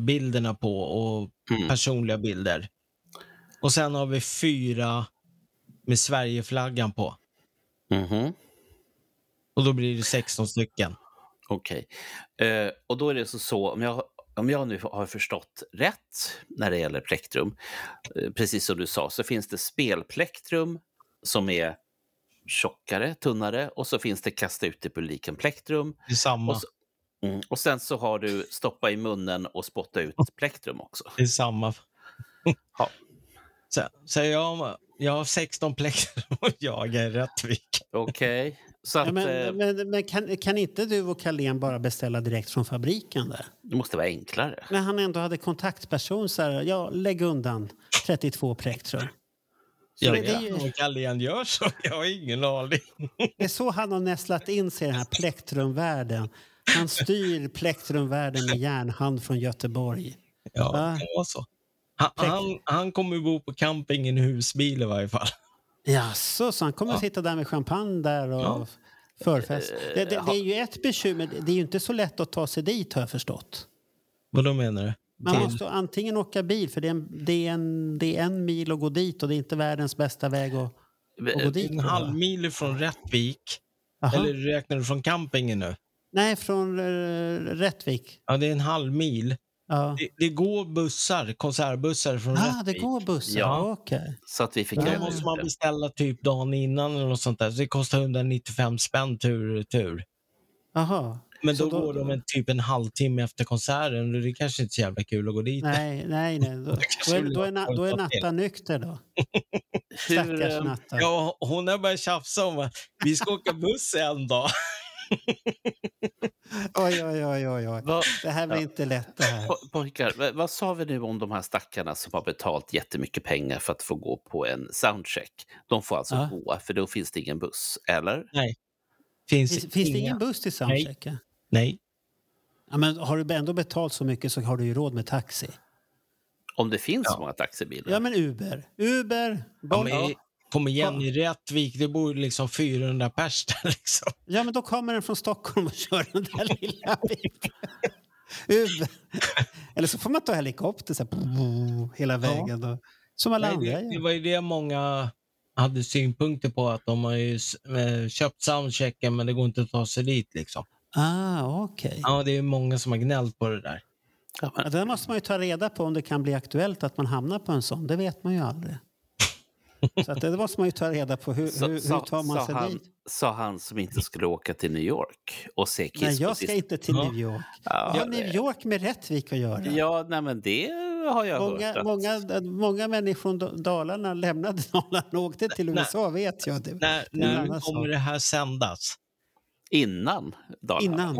bilderna på och personliga bilder. Och sen har vi 4 med Sverigeflaggan på. Mm-hmm. Och då blir det 16 stycken. Okej. Och då är det så om jag nu har förstått rätt när det gäller plektrum, precis som du sa, så finns det spelplektrum som är tjockare, tunnare, och så finns det kasta ut i publiken plektrum. Det är samma. Och sen så har du stoppa i munnen och spotta ut plektrum också. Det är samma. Ja. Så jag har 16 plektrum och jag är Rättvik. Okej. Ja, men kan inte du och Carlén bara beställa direkt från fabriken där? Det måste vara enklare. Men han ändå hade kontaktperson så här, ja, lägg undan 32 plektrum. Ja, och Carlén gör så, jag har ingen aning. Det är så han har nästlat in sig i den här plektrumvärlden. Han styr plektrumvärlden med järnhand från Göteborg. Ja, det var så. Han kommer bo på campingen i husbil i varje fall. Ja, så han kommer att sitta där med champagne där och förfest. Det är ju ett bekymmer. Det är ju inte så lätt att ta sig dit, har jag förstått. Vad då menar du? Man måste antingen åka bil, för det är en mil att gå dit och det är inte världens bästa väg att gå dit. En halv mil från Rättvik. Aha. Eller räknar du från campingen nu? Nej, från Rättvik. Ja, det är en halv mil. Ja. Det går bussar, konsertbussar från Rättvik. Ja, det går bussar, ja. Okej. Så att vi fick det måste man beställa typ dagen innan eller något sånt där. Så det kostar 195 spänn tur. Aha. Men då går de typ en halvtimme efter konserten. Det är kanske inte så jävla kul att gå dit. Nej. Då är Natta nykter då. Stackars Natta. Ja, hon har börjat tjafsa om att vi ska åka buss en dag. Oj. Det här blir inte lätt det här. Pojkar, vad sa vi nu om de här stackarna som har betalt jättemycket pengar för att få gå på en soundcheck? De får alltså gå, för då finns det ingen buss, eller? Nej. Finns det ingen buss till soundcheck? Nej. Ja, men har du ändå betalt så mycket så har du ju råd med taxi. Om det finns så många taxibilar. Ja, men Uber, Borlänge. Kom igen i Rättvik, det bor liksom 400 pers där liksom. Ja, men då kommer den från Stockholm och kör den där lilla biten. Eller så får man ta helikopter så här, hela vägen. Då. Som alla andra. Det var ju det många hade synpunkter på, att de har ju köpt soundchecken men det går inte att ta sig dit liksom. Ah, okej. Ja, det är ju många som har gnällt på det där. Ja, det måste man ju ta reda på om det kan bli aktuellt att man hamnar på en sån. Det vet man ju aldrig. Så att det måste man ju ta reda på. Hur tar man sig dit? Sa han som inte skulle åka till New York och se Kiss. Nej, jag ska inte till New York. Ja, jag har New York med Rättvik att göra. Ja, nej, men det har jag hört. Många människor från Dalarna lämnade Dalarna och åkte till USA, vet jag. När kommer det här sändas? Innan Dalarna.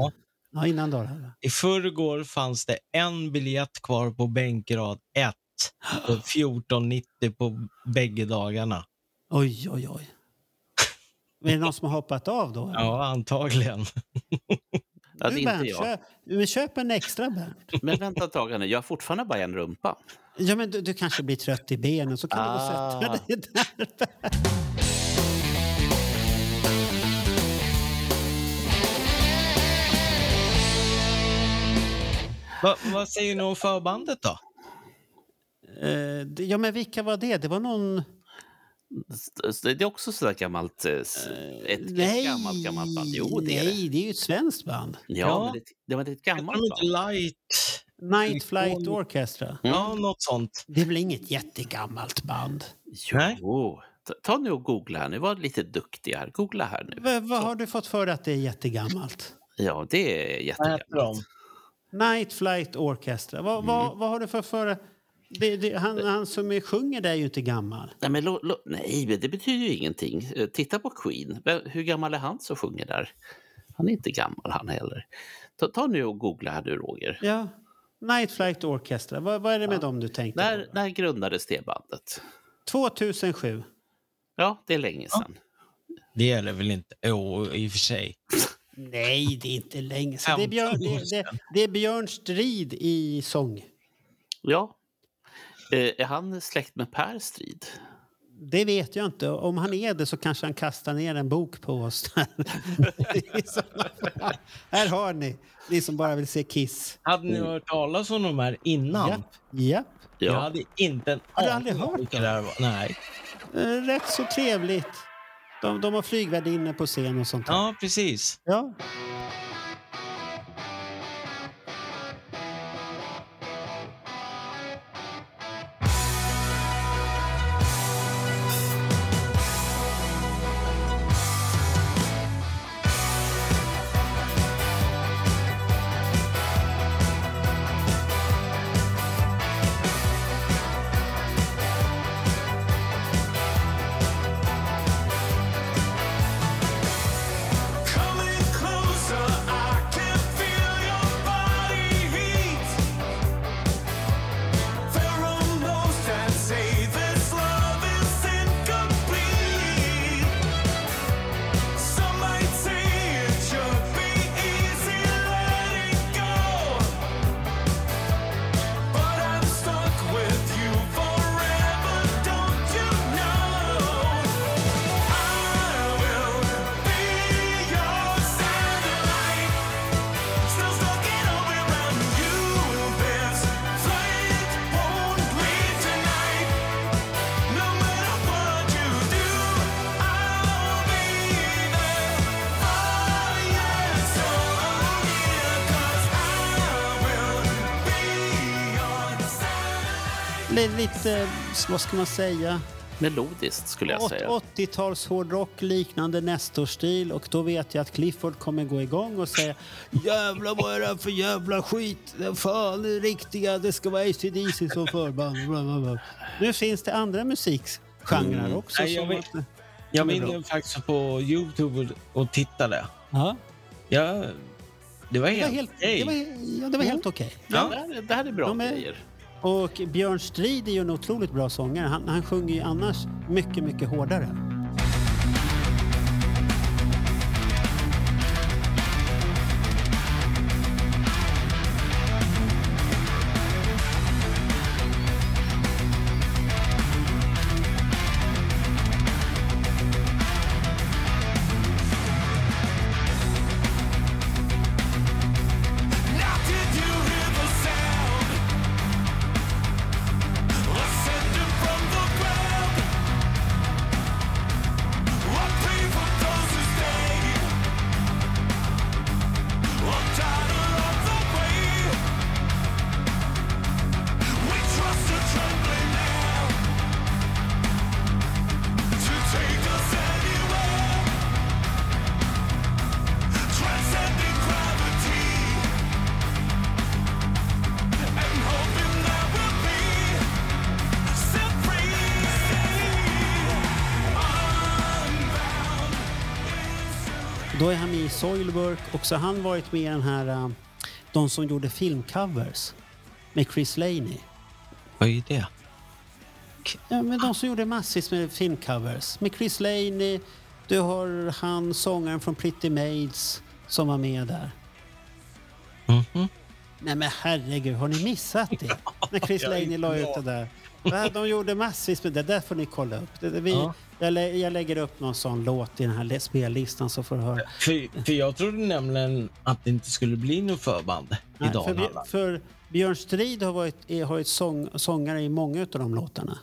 Ja, innan Dalarna. I förrgår fanns det en biljett kvar på bänkrad 1. 14,90 på bägge dagarna. Oj. Är det någon som har hoppat av då? Eller? Ja, antagligen. Ja, det är inte jag. Men köp en extra, Bernd. Men vänta ett tag nu, jag har fortfarande bara en rumpa. Ja, men du kanske blir trött i benen så kan du gå sätta dig där. Vad säger ni om förbandet då? Ja, men vilka var det? Det var någon... Det är också sådär gammalt... Ett gammalt band. Jo, det är ju ett svenskt band. Ja, men det var ett gammalt band. Night Flight Orchestra. Ja, något sånt. Det är väl inget jättegammalt band? Jo. Ta nu och googla här nu. Var lite duktig här. Googla här nu. Vad har du fått för att det är jättegammalt? Ja, det är jättegammalt. Night Flight Orchestra. Vad har du för... Han som sjunger där är ju inte gammal. Nej, men det betyder ju ingenting. Titta på Queen. Hur gammal är han som sjunger där? Han är inte gammal han heller. Ta nu och googla här du, Roger. Ja, Night Flight Orchestra. Vad är det med dem du tänkte? När grundades det bandet? 2007. Ja, det är länge sedan. Det gäller väl inte? Jo, i och för sig. Nej, det är inte länge sedan. Det är Björn Strid i sång. Ja. Är han släkt med Per Strid? Det vet jag inte. Om han är det så kanske han kastar ner en bok på oss. Här har ni. Ni som bara vill se Kiss. Hade ni hört talas om de här innan? Japp. Jag hade inte en aning om vilka det här var. Nej. Rätt så trevligt. De har flygvärdinne på scen och sånt. Ja, precis. Ja. Lite, vad ska man säga? Melodiskt skulle jag säga. 80-tals hårdrock liknande Nestor-stil. Och då vet jag att Clifford kommer gå igång och säga jävla vad är det för jävla skit? Fan, det är riktiga, det ska vara AC/DC som förband. Nu finns det andra musikgenrer också. Jag minns faktiskt på YouTube och tittade. Ja. Det var helt okej. Ja, det här är bra grejer. Och Björn Strid är ju en otroligt bra sångare. Han sjunger ju annars mycket, mycket hårdare. Då är han med i Soilwork. Och så har han varit med i den här... De som gjorde filmcovers. Med Chris Laney. Vad är det? Ja, men de som gjorde massvis med filmcovers. Med Chris Laney. Du har han, sångaren från Pretty Maids. Som var med där. Mm-hmm. Nej men herregud, har ni missat det? När Chris Laney la ut det där. De gjorde massvis med det. Där får ni kolla upp. Jag lägger upp någon sån låt i den här spellistan så får du höra. För jag trodde nämligen att det inte skulle bli någon förband i Dalhalla. För Björn Strid har varit sångare i många av de låtarna.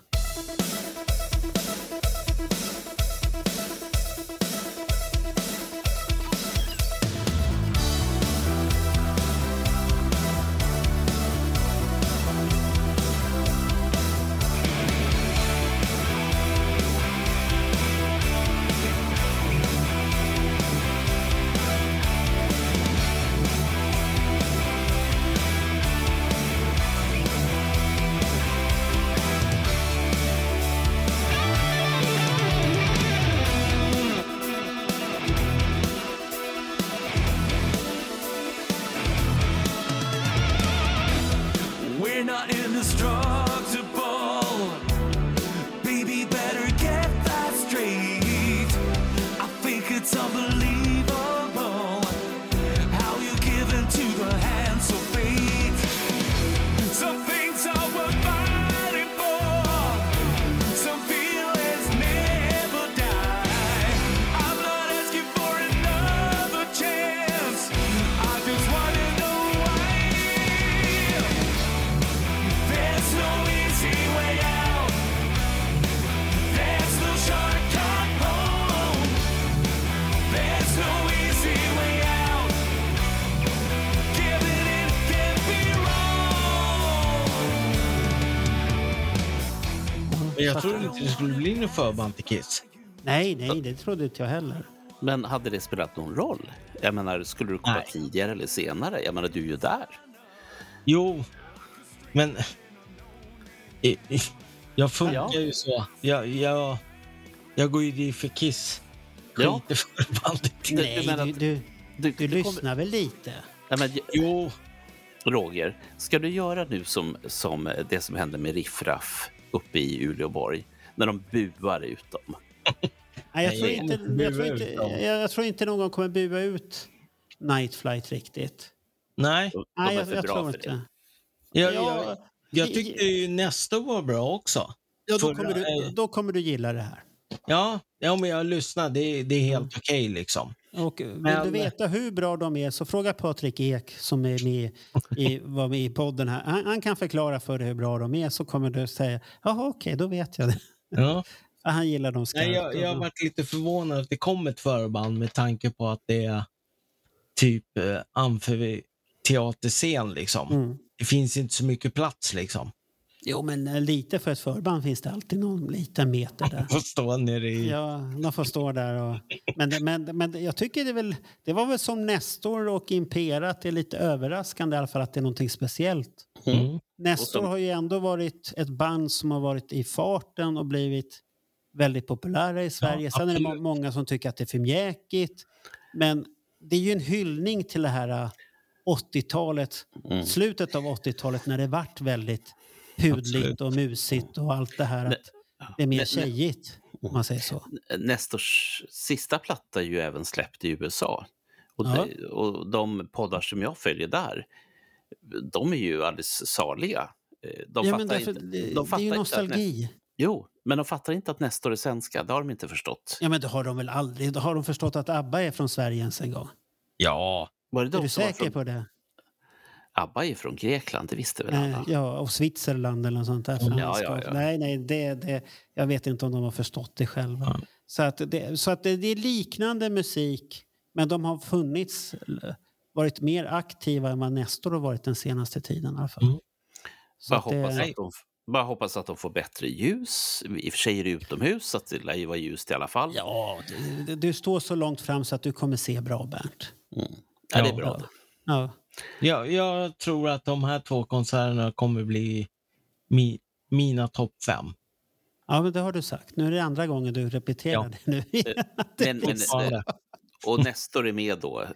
jag trodde inte det skulle bli någon förband till Kiss. Nej, det trodde inte jag heller. Men hade det spelat någon roll? Jag menar, skulle du komma tidigare eller senare? Jag menar, du är ju där. Jo, men jag funkar ju så. Jag går ju dit för Kiss. Ja. Inte förbandet. Nej, du lyssnar kommer... väl lite? Nej, men, jo. Roger, ska du göra nu som det som hände med Riffraff uppe i Uleåborg när de buar ut dem? Nej, jag tror inte någon kommer bua ut Night Flight riktigt. Nej, nej, jag tror inte. Jag tyckte ju nästa var bra också. Ja, då kommer du gilla det här. Ja, men jag lyssnar, det är helt okej liksom. Och vill du veta hur bra de är så fråga Patrik Ek som är med var med i podden här. Han kan förklara för dig hur bra de är så kommer du säga, jaha okej, då vet jag det. Ja. Han gillar dem skarpt. Nej, jag har varit lite förvånad att det kom ett förband med tanke på att det är typ amfiteaterscen liksom. Mm. Det finns inte så mycket plats liksom. Jo, men lite för ett förband finns det alltid någon liten meter där. Man får stå där. Och, men jag tycker det var väl som Nestor och Imperat är lite överraskande i alla fall att det är någonting speciellt. Mm. Nestor har ju ändå varit ett band som har varit i farten och blivit väldigt populära i Sverige. Ja, sen är det många som tycker att det är för mjäkigt. Men det är ju en hyllning till det här 80-talet, slutet av 80-talet när det vart väldigt hudligt och musigt och allt det här att det är mer tjejigt om man säger så. Nestors sista platta är ju även släppt i USA och de poddar som jag följer där de är ju alldeles saliga. De fattar det är ju nostalgi. Men de fattar inte att Nestor är svenska, det har de inte förstått. Ja men det har de väl aldrig, då har de förstått att Abba är från Sverige ens en gång. Ja. Är du säker på det? Abba är från Grekland, det visste väl alla. Ja, och Switzerland eller något sånt där. Ja. Nej, jag vet inte om de har förstått det själva. Ja. Så att det är liknande musik, men de har varit mer aktiva än vad Nestor har varit den senaste tiden i alla fall. Mm. Bara hoppas att de får bättre ljus. I och för sig är det utomhus så att det lär ju vara ljust i alla fall. Ja, du står så långt fram så att du kommer se bra, Bernd. Mm. Ja, det är bra. Ja. Ja, jag tror att de här två konserterna kommer bli mina topp 5. Ja, men det har du sagt. Nu är det andra gången du repeterar det nu. men, och Nestor är med då?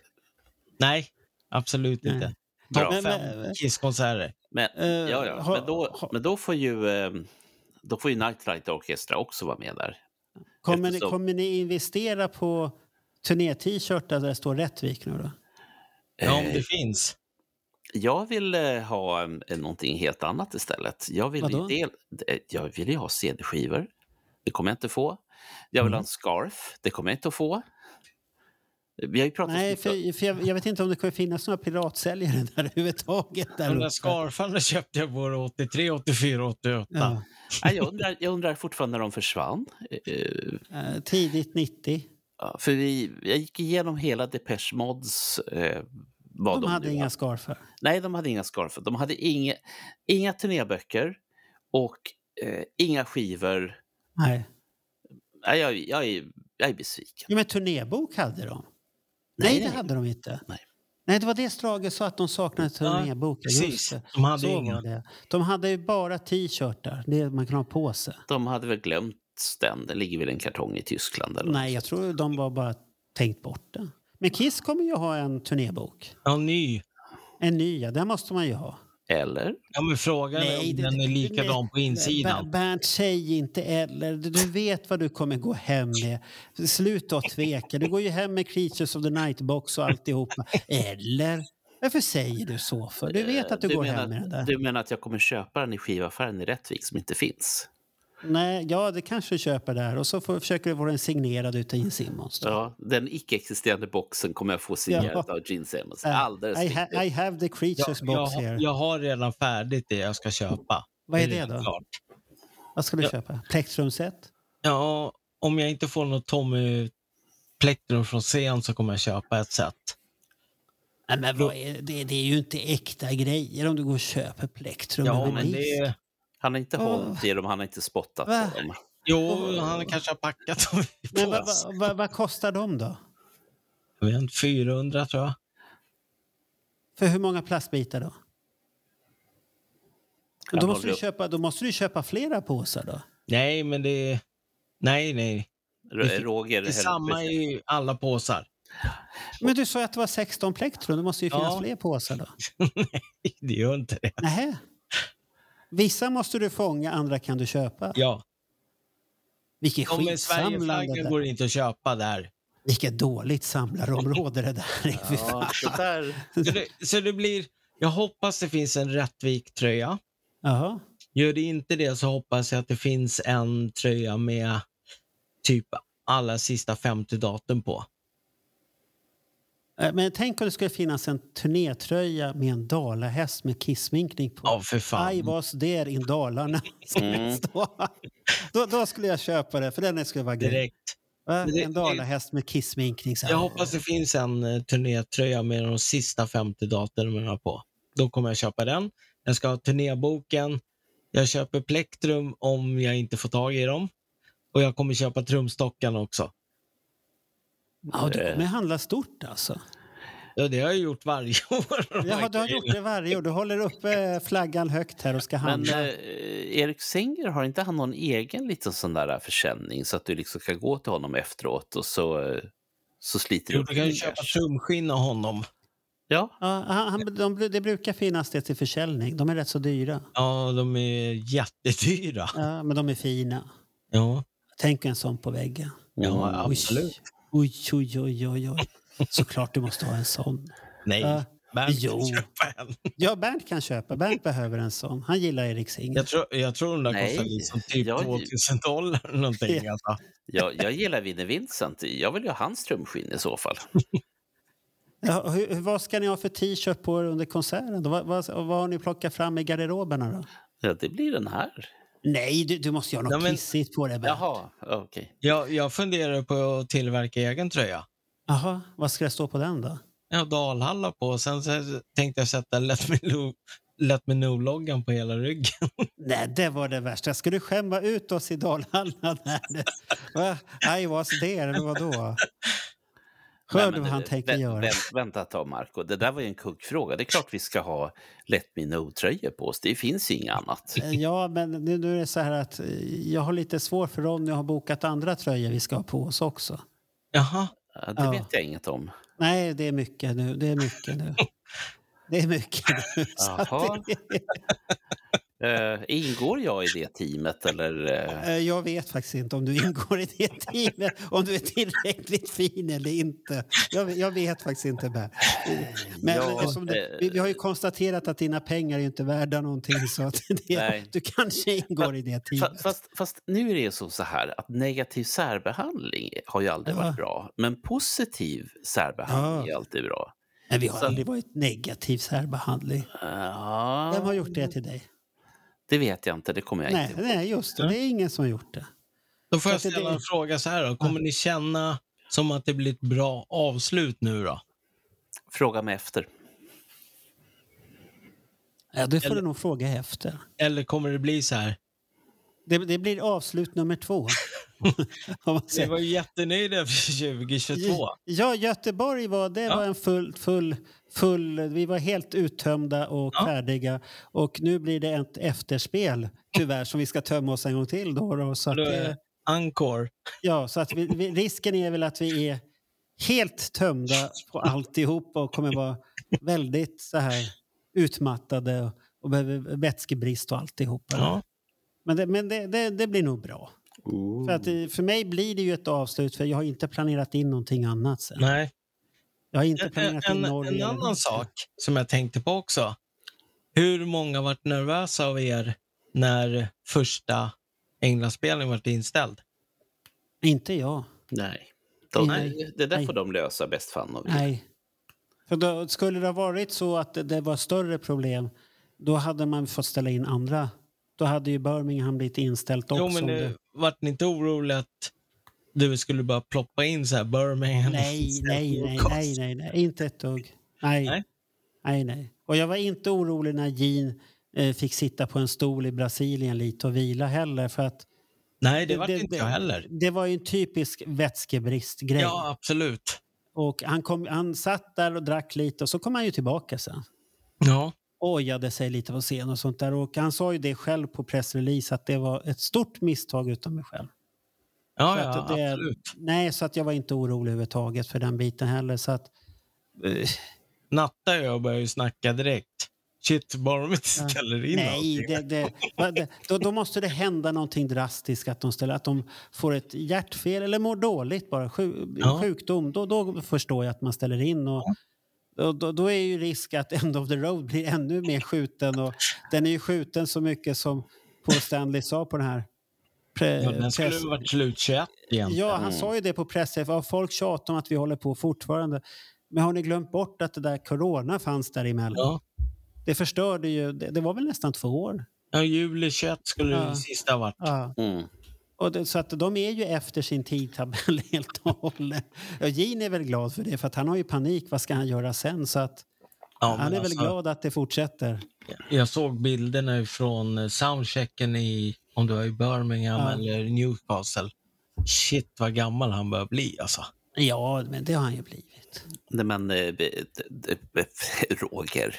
Nej, absolut inte. Topp 5 Kiss-konserter. Men då får ju Night Flight Orchestra också vara med där. Kommer ni investera på turné-t-shirtar där det står Rättvik nu då? Ja, om det finns. Jag vill ha någonting helt annat istället. Jag vill ju ha CD-skivor. Det kommer jag inte få. Jag vill ha en scarf. Det kommer jag inte att få. Jag vet inte om det kommer finnas några piratsäljare där överhuvudtaget. De där scarfarna köpte jag både 83, 84, 88. Ja. Nej, jag undrar fortfarande när de försvann. Tidigt 90. För jag gick igenom hela Depeche Mods vad de hade inga skarfar. Nej, de hade inga skarfar. De hade inga turnéböcker och inga skivor. Nej, jag är besviken. Ja, men turnébok hade de. Nej, det hade de inte. Nej, det var det Strage sa att de saknade turnéboken. Precis, de hade inga. De hade ju bara t-shirtar, det man kan ha på sig. De hade väl glömt den. Det ligger väl en kartong i Tyskland eller? Nej, jag tror de var bara tänkt bort den. Men Kiss kommer ju ha en turnébok. En ny, den måste man ju ha. Eller? Ja, men frågan är om den är likadan på insidan. Bernt, säg inte eller. Du vet vad du kommer gå hem med. Sluta och tveka. Du går ju hem med Creatures of the Nightbox och alltihopa. Eller? Varför säger du så för? Du vet att du går hem med den där. Du menar att jag kommer köpa den i skivaffären i Rättvik som inte finns? Nej, det kanske du köper där. Och så försöker du vara en signerad utav Gene Simmons. Ja, den icke-existerande boxen kommer jag få signerad av Gene Simmons. I have the Creatures box here. Jag har redan färdigt det jag ska köpa. Vad är det då? Klart. Vad ska du köpa? Plektrumset? Ja, om jag inte får något Tommy plektrum från scen så kommer jag köpa ett set. Nej, men det är ju inte äkta grejer om du går och köper plektrum. Ja, men det är... Han har inte hållit i dem, han har inte spottat på dem. Jo, han kanske har packat dem. Men vad kostar de då? Jag vet inte, 400 tror jag. För hur många plastbitar då? Då måste du köpa flera påsar då? Nej, men det... Nej. Roger, det är samma i alla påsar. Men du sa att det var 16 plektron. Det måste ju finnas fler påsar då. Nej, det gör inte det. Nähä. Vissa måste du fånga, andra kan du köpa. Ja. Vilket skitsamlande. Sverigeflaggen går inte att köpa där. Vilket dåligt samlarområde det där. Ja, så det blir... Jag hoppas det finns en Rättvik-tröja. Jaha. Gör det inte det så hoppas jag att det finns en tröja med typ alla sista 50 datum på. Men tänk om det skulle finnas en turnétröja med en dalahäst med kissminkning på. Ja, för fan. I was there in Dalarna. Då skulle jag köpa det, för den skulle vara grej. Direkt. En dalahäst med kissminkning. Så jag hoppas det finns en turnétröja med de sista 50 datumen på. Då kommer jag köpa den. Jag ska ha turnéboken. Jag köper plektrum om jag inte får tag i dem. Och jag kommer köpa trumstockarna också. Ja, du kommer handla stort alltså. Ja, det har jag gjort varje år. Ja, du har gjort det varje år. Du håller uppe flaggan högt här och ska handla. Men Eric Singer, har inte han någon egen liten sån där försäljning så att du liksom kan gå till honom efteråt och så sliter du. Du kan ju köpa trumskinn av honom. Ja. Det brukar finnas det till försäljning. De är rätt så dyra. Ja, de är jättedyra. Ja, men de är fina. Ja. Tänk en sån på väggen. Ja, absolut. Oj. Såklart du måste ha en sån. Nej, Bernd kan köpa en. Ja, Bernd kan köpa. Bernd behöver en sån. Han gillar Eric Singer. Jag tror den där kostar liksom typ $2,000 eller någonting. Alltså. Jag gillar Vinnie Vincent. Jag vill ju ha hans trumskinn i så fall. Ja, vad ska ni ha för t-shirt på under konserten? Vad har ni plockat fram i garderoberna då? Ja, det blir den här. Nej, du måste göra något kissigt på det. Bernd. Jaha, okej. Jag funderar på att tillverka egen tröja. Jaha, vad ska det stå på den då? Ja, Dalhalla på. Sen tänkte jag sätta Let Me Know-loggan på hela ryggen. Nej, det var det värsta. Ska du skämma ut oss i Dalhalla? I was there, eller vadå? Hör du vad han tänker göra? Vänta ta Marco, det där var ju en kuggfråga. Det är klart vi ska ha Let Me Know-tröjor på oss. Det finns inget annat. Ja, men nu är det så här att jag har lite svårt för Ronny har bokat andra tröjor vi ska ha på oss också. Jaha. Det vet jag inget om. Nej, det är mycket nu. Det är mycket nu. Ingår jag i det teamet? Eller? Jag vet faktiskt inte om du ingår i det teamet. Om du är tillräckligt fin eller inte. Jag vet faktiskt inte. Men vi har ju konstaterat att dina pengar är inte värda någonting. Så att du kanske ingår i det teamet. Fast nu är det så här att negativ särbehandling har ju aldrig varit bra. Men positiv särbehandling är alltid bra. Men vi har aldrig varit negativ särbehandling. Vem har gjort det till dig? Det vet jag inte, det kommer jag inte ihåg. Nej, just det. Det är ingen som har gjort det. Då får jag ställa en fråga så här då. Kommer ni känna som att det blir ett bra avslut nu då? Fråga mig efter. Ja, det får du nog fråga efter. Eller kommer det bli så här? Det blir avslut nummer 2. Det var ju jättenöjda för 2022. Ja, Göteborg var en full, vi var helt uttömda och färdiga och nu blir det ett efterspel tyvärr som vi ska tömma oss en gång till då så att encore. Ja, så att risken är väl att vi är helt tömda på alltihop och kommer vara väldigt så här utmattade och behöver vätskebrist och alltihop. Ja. Men det blir nog bra. För mig blir det ju ett avslut för jag har inte planerat in någonting annat sen. Nej. Jag har inte planerat in Norge. En annan sak som jag tänkte på också. Hur många har varit nervösa av er när första Englandsspelningen varit inställd? Inte jag. Nej. Det där får de lösa bäst fan av. Nej. För då skulle det ha varit så att det var större problem, då hade man fått ställa in andra. Då hade ju Birmingham blivit inställt också. Jo, men vart ni inte orolig att du skulle bara ploppa in så här Birmingham? Nej. Inte ett dugg. Nej. Och jag var inte orolig när Gene fick sitta på en stol i Brasilien lite och vila heller, för att nej, det var inte jag heller. Det var ju en typisk vätskebristgrej. Ja, absolut. Och han satt där och drack lite och så kom han ju tillbaka sen. Ja. Ojade sig lite på scen och sånt där. Och han sa ju det själv på pressrelease att det var ett stort misstag utan mig själv. Ja, ja det, absolut. Nej, så att jag var inte orolig överhuvudtaget för den biten heller. Så att, Natta och jag började ju snacka direkt. Shit, bara de inte ställer in nej, då måste det hända någonting drastiskt, att de får ett hjärtfel eller mår dåligt, bara sjukdom, då förstår jag att man ställer in och då är ju risk att End of the Road blir ännu mer skjuten, och den är ju skjuten så mycket som Paul Stanley sa på den här den skulle ha varit slut 21 egentligen. Ja, han sa ju det på pressträff, folk tjatar om att vi håller på fortfarande, men har ni glömt bort att det där corona fanns däremellan? Ja. Det förstörde ju, det var väl nästan 2 år. Ja, juli 21 skulle det sista varit. Ja. Mm. Och så att de är ju efter sin tidtabell helt och hållet. Och Gene är väl glad för det, för att han har ju panik, vad ska han göra sen? Så att han är väl glad att det fortsätter. Jag såg bilderna från soundchecken om du var i Birmingham eller Newcastle. Shit, vad gammal han börjar bli alltså. Ja, men det har han ju blivit. Men Roger,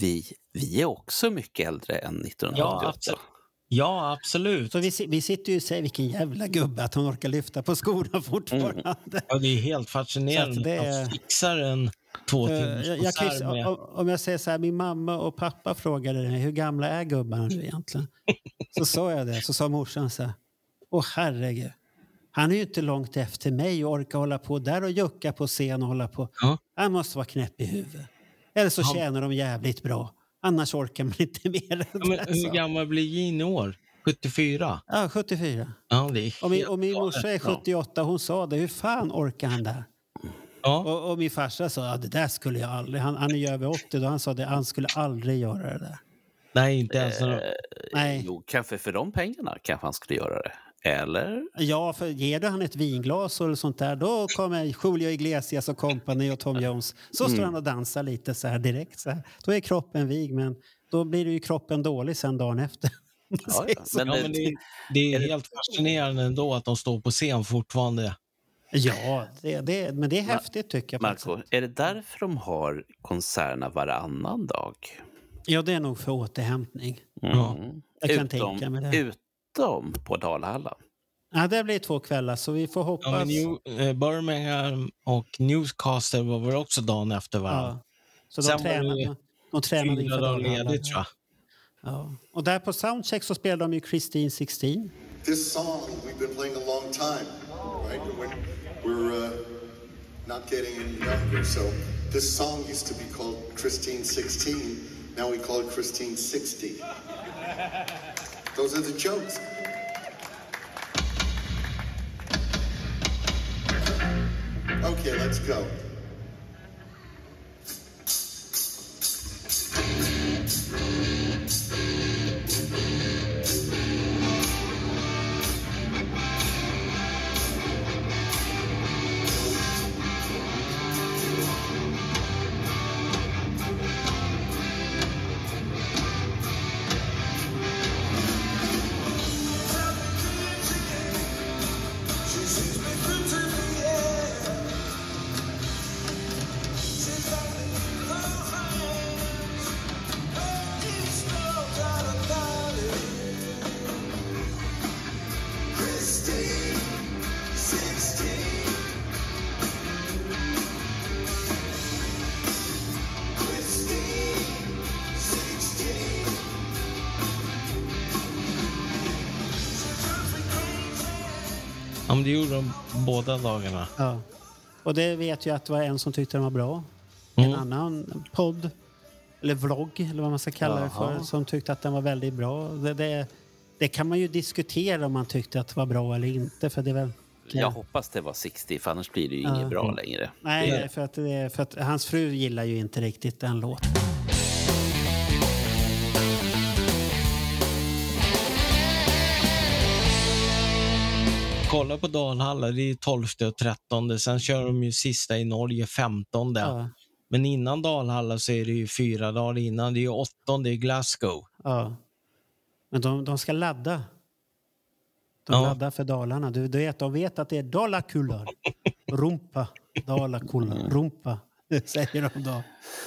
vi är också mycket äldre än 1988. Ja, absolut. Ja, absolut. Så vi sitter ju och säger vilken jävla gubbe att han orkar lyfta på skorna fortfarande. Mm. Ja, det är helt fascinerande att han fixar en 2 timmars konsert. Om jag säger så här, min mamma och pappa frågade mig, hur gamla är gubbarna nu egentligen? Så sa jag det, så sa morsan så här, åh herregud, han är ju inte långt efter mig och orkar hålla på där och jucka på scen och hålla på. Ja. Han måste vara knäpp i huvudet. Eller så tjänar de jävligt bra. Annars orkar man inte mer. Ja, men hur gammal blir Gene år? 74? Ja, 74. Ja, det är och min morsa är 78. Hon sa det. Hur fan orkar han där? Ja. Och min farsa sa, det där skulle jag aldrig. Han är ju över 80 då. Han sa det. Han skulle aldrig göra det där. Nej, inte ens. Nej. Jo, kanske för de pengarna kanske han skulle göra det. Eller? Ja, för ger du han ett vinglas och sånt där, då kommer Julio Iglesias och company och Tom Jones. Så står han och dansar lite så här direkt. Så här. Då är kroppen vig, men då blir det ju kroppen dålig sen dagen efter. Ja, men det är helt fascinerande ändå att de står på scen fortfarande. Ja, men det är häftigt tycker jag. Marco, är det därför de har konserterna varannan dag? Ja, det är nog för återhämtning. Mm. Ja, jag kan tänka mig det. På Dalhalla. Ja, det blir 2 kvällar så vi får hoppas. Ja, Birmingham och Newcastle var väl också dagen efter varandra. Ja. Så de tränade inför Dalhalla. Ledigt, tror jag. Ja. Och där på soundcheck så spelade de ju Christine 16. This song we've been playing a long time, right? We're not getting any younger, so this song used to be called Christine 16, now we call it Christine 60. Those are the jokes. Okay, let's go. Det gjorde de båda dagarna. Ja. Och det vet jag att det var en som tyckte den var bra. En annan podd eller vlogg eller vad man ska kalla det för, som tyckte att den var väldigt bra. Det kan man ju diskutera om man tyckte att det var bra eller inte, för det är väl. Jag hoppas det var 60, för annars blir det ju inget bra längre. Nej, för att hans fru gillar ju inte riktigt den låten. Kolla på Dalhalla, det är 12 och 13. Sen kör de ju sista i Norge 15. Ja. Men innan Dalhalla så är det ju 4 dagar innan. Det är ju 8:e i Glasgow. Ja. Men de ska ladda. De laddar för Dalarna. Du vet, de vet att det är Dalakullar. Rumpa. Dalakullar. Rumpa. Säger de då.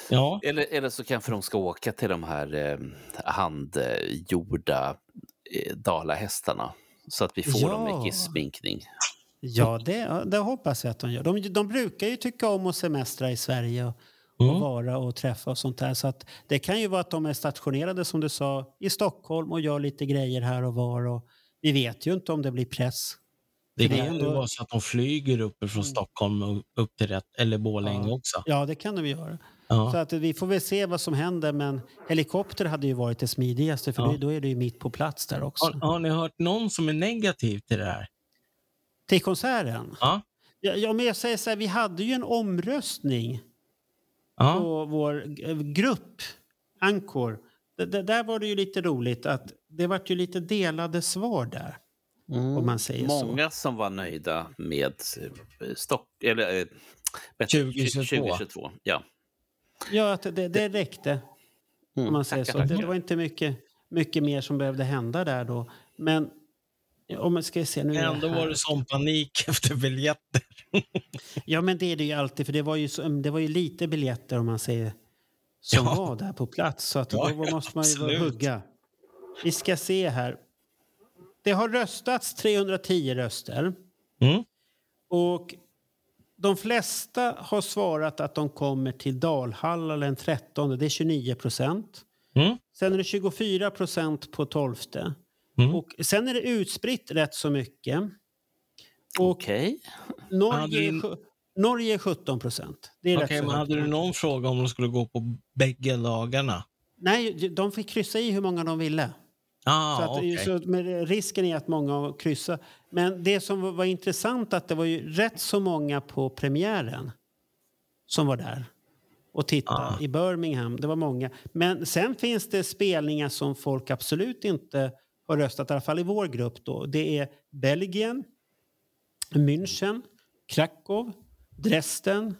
Ja. Eller så kanske de ska åka till de här handgjorda dalahästarna. Så att vi får dem med kissminkning. Ja, det hoppas jag att de gör. De brukar ju tycka om att semestra i Sverige och vara och träffa och sånt där. Så att det kan ju vara att de är stationerade, som du sa, i Stockholm och gör lite grejer här och var. Och vi vet ju inte om det blir press. Det kan ju vara så att de flyger upp från Stockholm och upp till eller Borlänge också. Ja, det kan de göra. Ja. Så att vi får väl se vad som händer, men helikopter hade ju varit det smidigaste, för då är det ju mitt på plats där också. Har ni hört någon som är negativ till det här? Till konserten? Ja. Ja, men jag säger så här, vi hade ju en omröstning på vår grupp, Ankor. Där var det ju lite roligt att det var ju lite delade svar där. Mm. Om man säger många som var nöjda med eller 2022. Ja, att det räckte. Om man säger så. Det var inte mycket mer som behövde hända där då. Men om man ska se nu. Ändå var det sån panik efter biljetter. Ja, men det är det ju alltid, för det var ju lite biljetter, om man säger, som var där på plats, så att då måste man ju hugga. Vi ska se här. Det har röstats 310 röster. Mm. Och de flesta har svarat att de kommer till Dalhalla den 13. Det är 29%. Mm. Sen är det 24% på 12:e. Mm. Och sen är det utspritt rätt så mycket. Okej. Okay. Norge är 17%. Okej, okay, men hade du någon fråga om de skulle gå på bägge lagarna? Nej, de fick kryssa i hur många de ville. Ah, så men risken är att många kryssar. Men det som var intressant att det var ju rätt så många på premiären som var där och tittade i Birmingham. Det var många. Men sen finns det spelningar som folk absolut inte har röstat, i alla fall i vår grupp då. Det är Belgien, München, Krakow, Dresden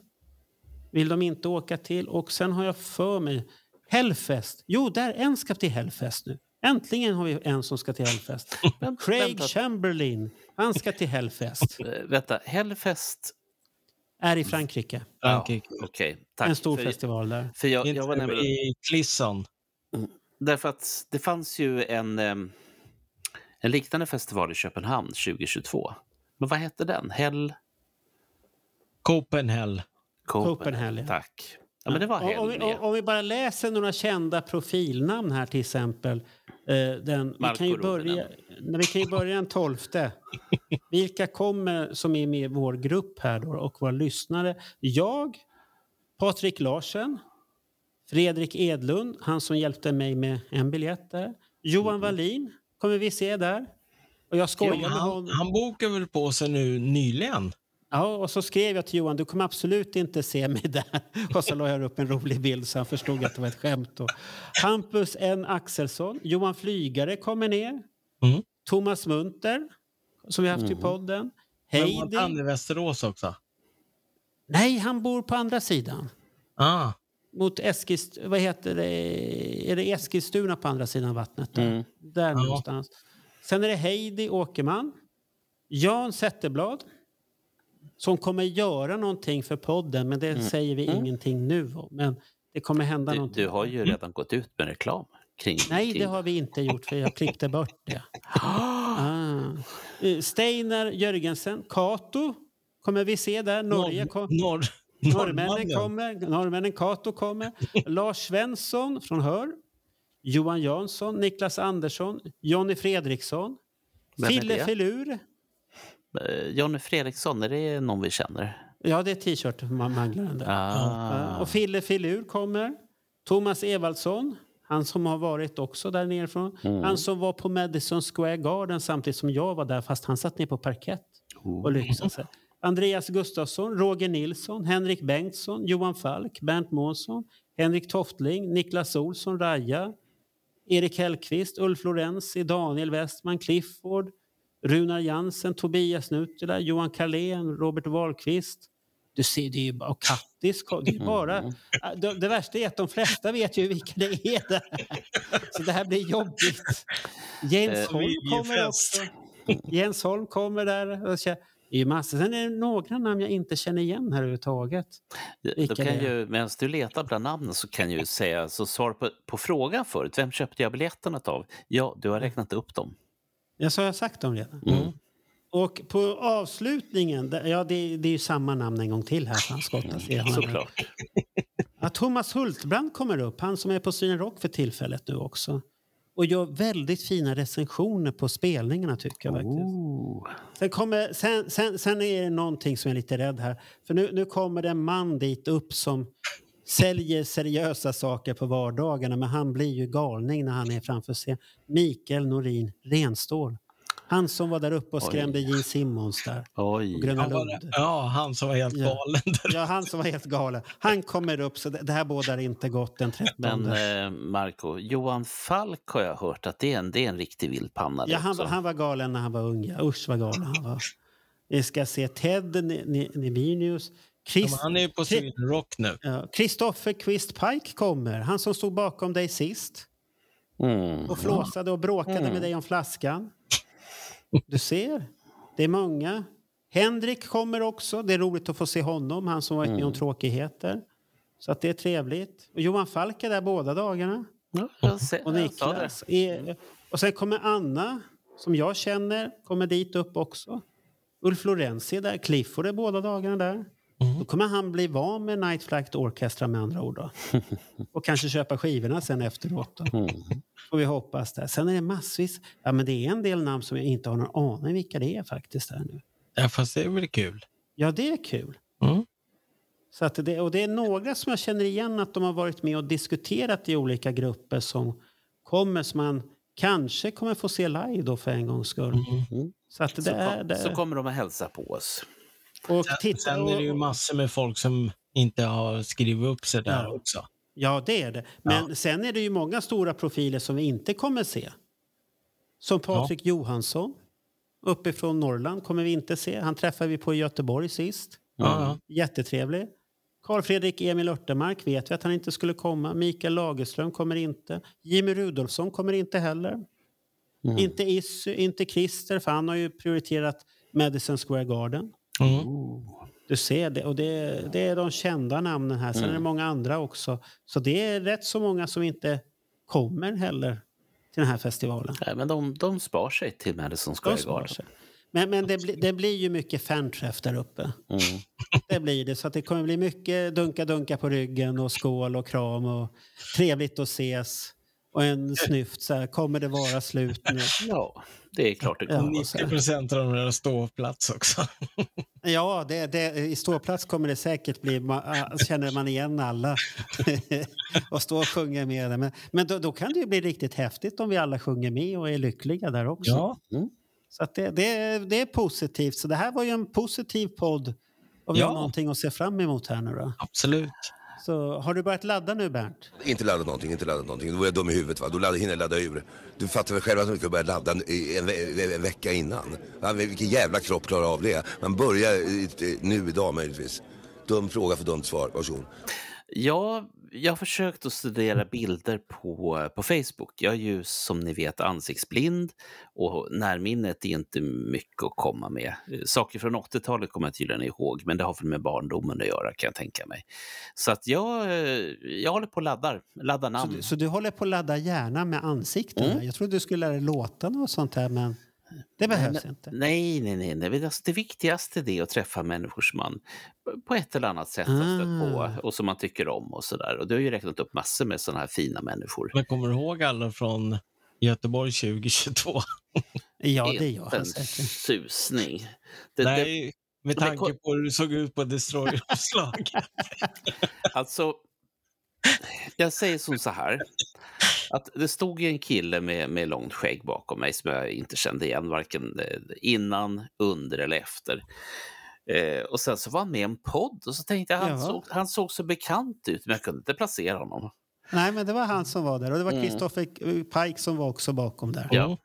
vill de inte åka till. Och sen har jag för mig Hellfest. Jo, där en ska till Hellfest nu. Äntligen har vi en som ska till Hellfest. Craig Chamberlain. Han ska till Hellfest. Vänta, Hellfest är i Frankrike. Okej, tack. En stor festival där. För jag var nämligen i Klisson. Därför att det fanns ju en liknande festival i Köpenhamn 2022. Men vad hette den? Copenhagen. Ja. Tack. Ja, men det var om vi bara läser några kända profilnamn här, till exempel vi kan ju börja den 12:e. Vilka kommer som är med i vår grupp här då och våra lyssnare? Jag, Patrik Larsen, Fredrik Edlund, han som hjälpte mig med en biljett där. Johan Wallin kommer vi se där. Och jag skojar med honom. Han bokade väl på sig nu nyligen. Ja, och så skrev jag till Johan, du kommer absolut inte se mig där. Och så la jag upp en rolig bild så han förstod att det var ett skämt. Då. Hampus N. Axelsson, Johan Flygare kommer ner. Mm. Thomas Munter, som vi haft i podden. Heidi. Men var han i Västerås också? Nej, han bor på andra sidan. Mot Eskilstuna, vad heter det? Är det Eskilstuna på andra sidan vattnet? Då? Mm. Där någonstans. Sen är det Heidi Åkerman. Jan Zetterblad. Som kommer göra någonting för podden. Men det säger vi ingenting nu. Men det kommer hända någonting. Du har ju redan gått ut med reklam. Nej, det har vi inte gjort. För jag klickte bort det. Steinar Jörgensen. Kato kommer vi se där. Norge Norrmännen Kato kommer. Lars Svensson från Hör. Johan Jansson. Niklas Andersson. Jonny Fredriksson. Fille Filur. Jonny Fredriksson, är det någon vi känner? Ja, det är t-shirt-manglaren där. Och Fille Filur kommer. Thomas Evaldsson, han som har varit också där nerifrån. Han som var på Madison Square Garden samtidigt som jag var där, fast han satt ner på parkett och lyxade sig. Andreas Gustafsson, Roger Nilsson, Henrik Bengtsson, Johan Falk, Bernt Månsson, Henrik Toftling, Niklas Olsson, Raja, Erik Hellqvist, Ulf Lorenzi, Daniel Westman, Clifford, Runar Jansen, Tobias Nutila, Johan Carlén, Robert Wahlqvist, Du ser, det är ju bara Kattis, det är bara det värsta är att de flesta vet ju vilka det är där. Så det här blir jobbigt. Jens Holm kommer där och säger, det är massor. Sen är det några namn jag inte känner igen här överhuvudtaget. Medan du letar bland namnen så kan jag ju säga, så svar på frågan förut, vem köpte jag biljetterna av? Ja, du har räknat upp dem. Ja, så har jag sagt dem redan. Mm. Och på avslutningen, ja det är ju samma namn en gång till här. Han skottas, såklart. Att Thomas Hultbrand kommer upp, han som är på Sweden Rock för tillfället nu också. Och gör väldigt fina recensioner på spelningarna tycker jag verkligen. Sen är det någonting som jag är lite rädd här. För nu kommer det en man dit upp som säljer seriösa saker på vardagarna. Men han blir ju galning när han är framför sig. Mikael Norin Renstål. Han som var där uppe och skrämde Gene Simmons där. Oj. Han som var helt galen. Ja, han som var helt galen. Han kommer upp, så det här bådar inte gott den 13. Men Marco, Johan Falk har jag hört att det är en riktig vildpanna. Ja, han var galen när han var ung. Usch vad galen han var. Vi ska se Ted Nevinius. Han är ju på Sweden Rock nu. Kristoffer Quist Pike kommer. Han som stod bakom dig sist. Mm. Och flåsade och bråkade med dig om flaskan. Du ser, det är många. Henrik kommer också. Det är roligt att få se honom. Han som varit med om tråkigheter. Så att det är trevligt. Och Johan Falk är där båda dagarna. Ja, och Niklas. Och sen kommer Anna, som jag känner, kommer dit upp också. Ulf Lorenz är där. Clifford är båda dagarna där. Då kommer han bli van med Night Flight Orchestra med andra ord då. Och kanske köpa skivorna sen efteråt då. Och vi hoppas det. Sen är det massvis. Ja, men det är en del namn som jag inte har någon aning vilka det är faktiskt här nu. Ja, fast det är väl kul. Ja, det är kul. Mm. Så att det är några som jag känner igen att de har varit med och diskuterat i olika grupper som kommer, som man kanske kommer få se live då för en gångs skull. Så att så kommer de att hälsa på oss. Och sen är det ju massor med folk som inte har skrivit upp sig där också. Ja, det är det. Men sen är det ju många stora profiler som vi inte kommer se. Som Patrik Johansson uppifrån Norrland kommer vi inte se. Han träffade vi på i Göteborg sist. Ja. Jättetrevlig. Carl Fredrik Emil Örtemark vet vi att han inte skulle komma. Mikael Lagerström kommer inte. Jimmy Rudolfsson kommer inte heller. Inte Issy, inte Christer, för han har ju prioriterat Madison Square Garden. Du ser det, och det är de kända namnen här. Sen är det många andra också. Så det är rätt så många som inte kommer heller till den här festivalen. Nej, men de spar sig till Madison Square Garden. Men det blir ju mycket fanträff där uppe. Det blir det, så att det kommer bli mycket dunka på ryggen och skål och kram och trevligt att ses. Och en snyft så här, kommer det vara slut nu? Ja, det är klart det kommer. 90% av dem är ståplats också. Ja, i ståplats kommer det säkert bli, känner man igen alla och står och sjunger med det. Men då kan det ju bli riktigt häftigt om vi alla sjunger med och är lyckliga där också. Ja. Så att det är positivt. Så det här var ju en positiv podd. Och vi har någonting att se fram emot här nu då. Absolut. Så har du börjat ladda nu, Bernt? Inte laddat någonting. Då var jag dum i huvudet, va? Då hinner jag ladda ur. Du fattar väl själv att man inte började ladda en vecka innan. Vilken jävla kropp klarar av det? Man börjar nu idag möjligtvis. Dum fråga för dumt svar. Varsågod. Ja, jag har försökt att studera bilder på Facebook. Jag är ju som ni vet ansiktsblind och närminnet är inte mycket att komma med. Saker från 80-talet kommer jag tydligen ihåg, men det har väl med barndomen att göra kan jag tänka mig. Så att jag håller på och laddar namn. Så du håller på att ladda hjärnan med ansikten? Jag trodde du skulle lära dig låta något sånt här, men... Det behövs inte. Nej. Alltså, det viktigaste är att träffa människor som man på ett eller annat sätt har stött på och som man tycker om och sådär. Och du har ju räknat upp massor med sådana här fina människor. Men kommer du ihåg alla från Göteborg 2022? Ja, det gör jag säkert. En susning. Nej, med tanke på hur du såg ut på Destroyer-omslaget. Alltså, jag säger som så här... Att det stod en kille med långt skägg bakom mig som jag inte kände igen varken innan, under eller efter. Och sen så var han med i en podd och så tänkte jag, han såg så bekant ut men jag kunde inte placera honom. Nej, men det var han som var där och det var Kristoffer Pike som var också bakom där. Ja.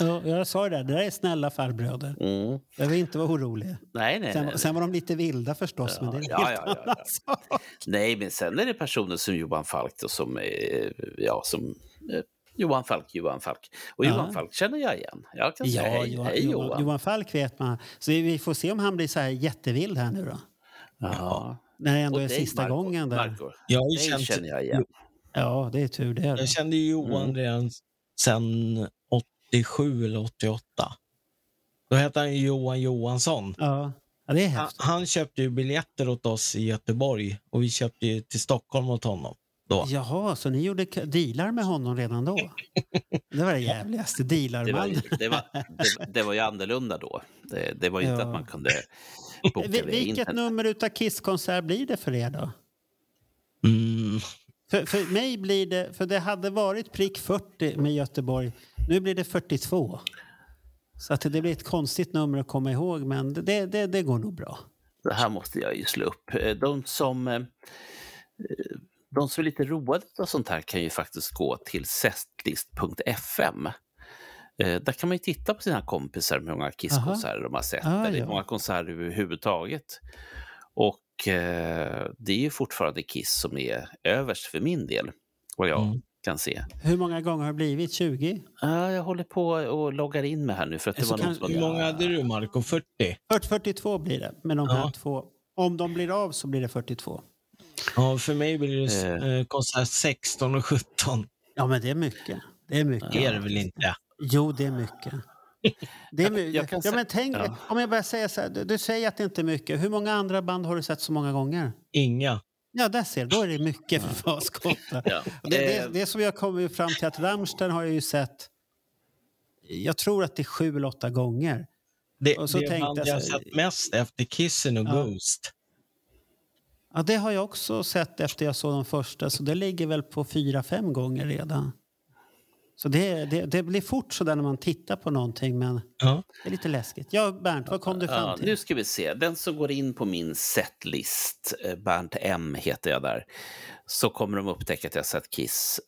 Ja, jag sa ju det där är snälla farbröder. Mm. Jag vill inte vara orolig. Nej. Sen var de lite vilda förstås, men det är helt. Nej, men sen är det personer som Johan Falk och som Johan Falk. Och Johan Falk känner jag igen. Jag kan säga hej Johan. Johan Falk vet man. Så vi får se om han blir så här jättevild här nu då. Ja. När det ändå och är sista Marco, gången där. Marco. Ja, jag känner jag igen. Ja, det är tur det. Jag kände Johan redan sen 87 eller 88. Då hette han Johan Johansson. Ja, det är häftigt. Han köpte ju biljetter åt oss i Göteborg och vi köpte ju till Stockholm åt honom. Då. Jaha, så ni gjorde dealar med honom redan då? Det var det jävligaste, dealarman. Det var ju annorlunda då. Det var ju inte att man kunde boka via internet. Vilket nummer utav Kiss-konsert blir det för er då? För mig blir det, för det hade varit prick 40 med Göteborg. Nu blir det 42. Så att det blir ett konstigt nummer att komma ihåg, men det går nog bra. Det här måste jag ju slå upp. De som är lite roade och sånt här kan ju faktiskt gå till setlist.fm. Där kan man ju titta på sina kompisar med många Kiss-konserter de har sett. Det är många konserter överhuvudtaget. Och det är ju fortfarande Kiss som är överst för min del. Vad jag kan se. Hur många gånger har det blivit? 20? Jag håller på och loggar in med här nu. För att hur många hade du, Marco? 40? 42 blir det. Men de här två. Om de blir av så blir det 42. Ja, för mig blir det konsert 16 och 17. Ja, men det är mycket. Det är mycket. Det är det väl inte? Jo, det är mycket. Det är men tänk, om jag bara säger så här, du säger att det inte är mycket. Hur många andra band har du sett så många gånger? Inga. Ja, där ser du. Då är det mycket för faskottar. Det som jag kommer fram till att Rammstein har jag ju sett, jag tror att det är 7 eller 8 gånger. Och så det är band jag har sett mest efter Kissen och Ghost. Ja, det har jag också sett efter jag såg de första. Så det ligger väl på 4-5 gånger redan. Så det blir fort sådär när man tittar på någonting. Men det är lite läskigt. Ja, Bernt, vad kom du fram till? Nu ska vi se. Den som går in på min setlist, Bernt M heter jag där. Så kommer de upptäcka att jag sett Kiss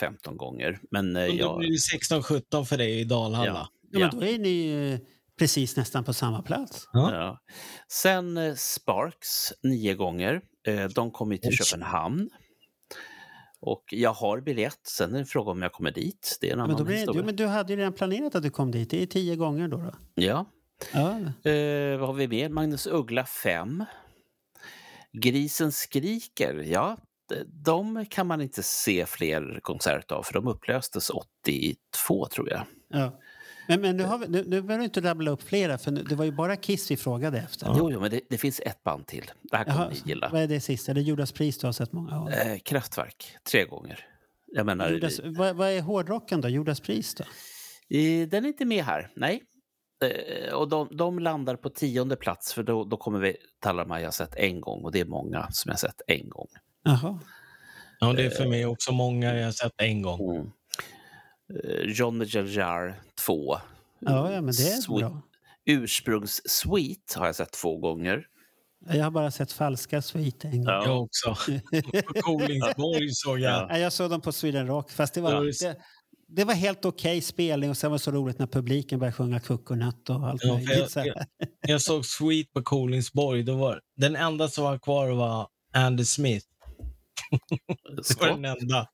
15 gånger. Men då blir det 16-17 för dig i Dalhalla. Ja, men då är ni precis nästan på samma plats. Ja. Sen Sparks 9 gånger. De kom ju till Köpenhamn. Och jag har biljett. Sen är det fråga om jag kommer dit. Det är en annan historia. Men du hade ju redan planerat att du kom dit. Det är 10 gånger då. Ja. Vad har vi med? Magnus Uggla 5. Grisen skriker. Ja, de kan man inte se fler konserter av. För de upplöstes 82 tror jag. Ja. Men nu behöver du inte rabbla upp flera, för det var ju bara Kiss vi frågade efter. Jo, men det finns ett band till. Det här kommer ni gilla. Vad är det sista? Det är Judas Priest du har sett många av. Kraftwerk, 3 gånger. Jag menar, Judas, vad är hårdrocken då? Judas Priest då? Den är inte med här, nej. Och de landar på 10:e plats, för då kommer vi tala om att jag har sett en gång, och det är många som jag har sett en gång. Jaha. Ja, det är för mig också många jag har sett en gång. Mm. John Majeljar 2. Ja, men det är bra. Ursprungs Sweet har jag sett 2 gånger. Jag har bara sett falska Sweet en gång. Ja. Jag också. På Kolingsborg såg jag. Ja, jag såg dem på Sweden Rock. Fast det var helt okej spelning. Och sen var det så roligt när publiken började sjunga Kuckornatt och allt möjligt. Jag såg Sweet på Kolingsborg. Den enda som var kvar var Andy Smith. Det var den enda.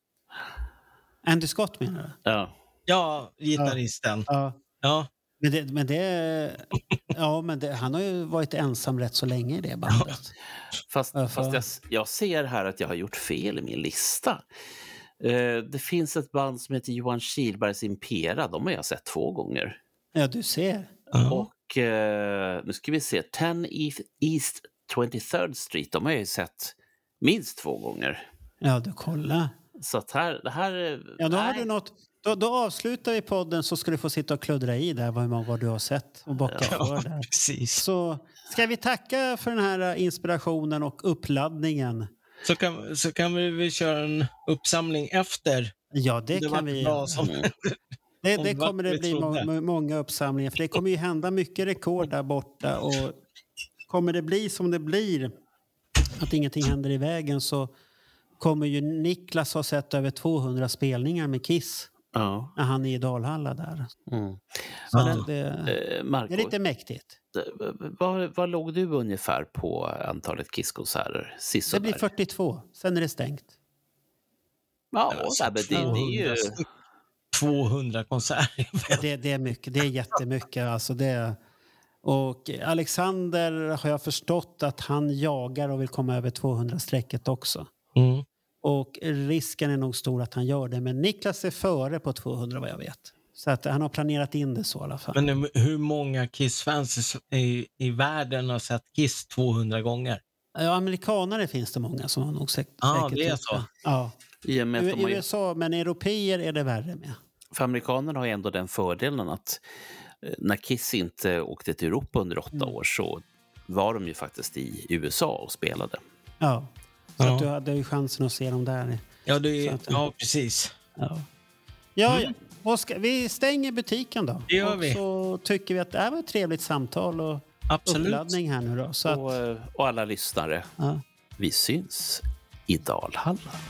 Andy Scott menar du? Ja, gitarristen. Ja. Men han har ju varit ensam rätt så länge i det bandet. Fast jag ser här att jag har gjort fel i min lista. Det finns ett band som heter Johan Kihlbergs Impera. De har jag sett 2 gånger. Ja, du ser. Och nu ska vi se. 10 East 23rd Street. De har jag ju sett minst 2 gånger. Ja, du kollar. Så att det här ja, då har du något. Då avslutar vi podden, så ska du få sitta och kluddra i där vad många du har sett och bocka för där. Precis. Så ska vi tacka för den här inspirationen och uppladdningen. Så kan vi köra en uppsamling efter. Ja, det kan vi. Det kommer det bli många uppsamlingar, för det kommer ju hända mycket rekord där borta, och kommer det bli som det blir att ingenting händer i vägen, så kommer ju Niklas ha sett över 200 spelningar med Kiss. Ja. När han är i Dalhalla där. Mm. Så ja. Marco, det är lite mäktigt. Vad låg du ungefär på antalet Kiss-konserter? Det blir 42, sen är det stängt. Ja, alltså, det är ju 200 konserter. Det är mycket, det är jättemycket. Alltså det, och Alexander har jag förstått att han jagar och vill komma över 200-strecket också. Mm. Och risken är nog stor att han gör det. Men Niklas är före på 200 vad jag vet. Så att han har planerat in det så i alla fall. Men hur många Kiss-fans i världen har sett Kiss 200 gånger? Ja, amerikanare finns det många som har nog sett. Ja, det är så. Ja. I och med att de har... USA, men europeer är det värre med. För amerikanerna har ju ändå den fördelen att när Kiss inte åkte till Europa under 8 år så var de ju faktiskt i USA och spelade. Ja. Så ja. Att du hade ju chansen att se dem där. Ja, ja precis. Ja. Mm. Oskar, vi stänger butiken då. Det gör vi. Och så tycker vi att det här var ett trevligt samtal och uppladdning här nu då. Så och alla lyssnare, vi syns i Dalhalla.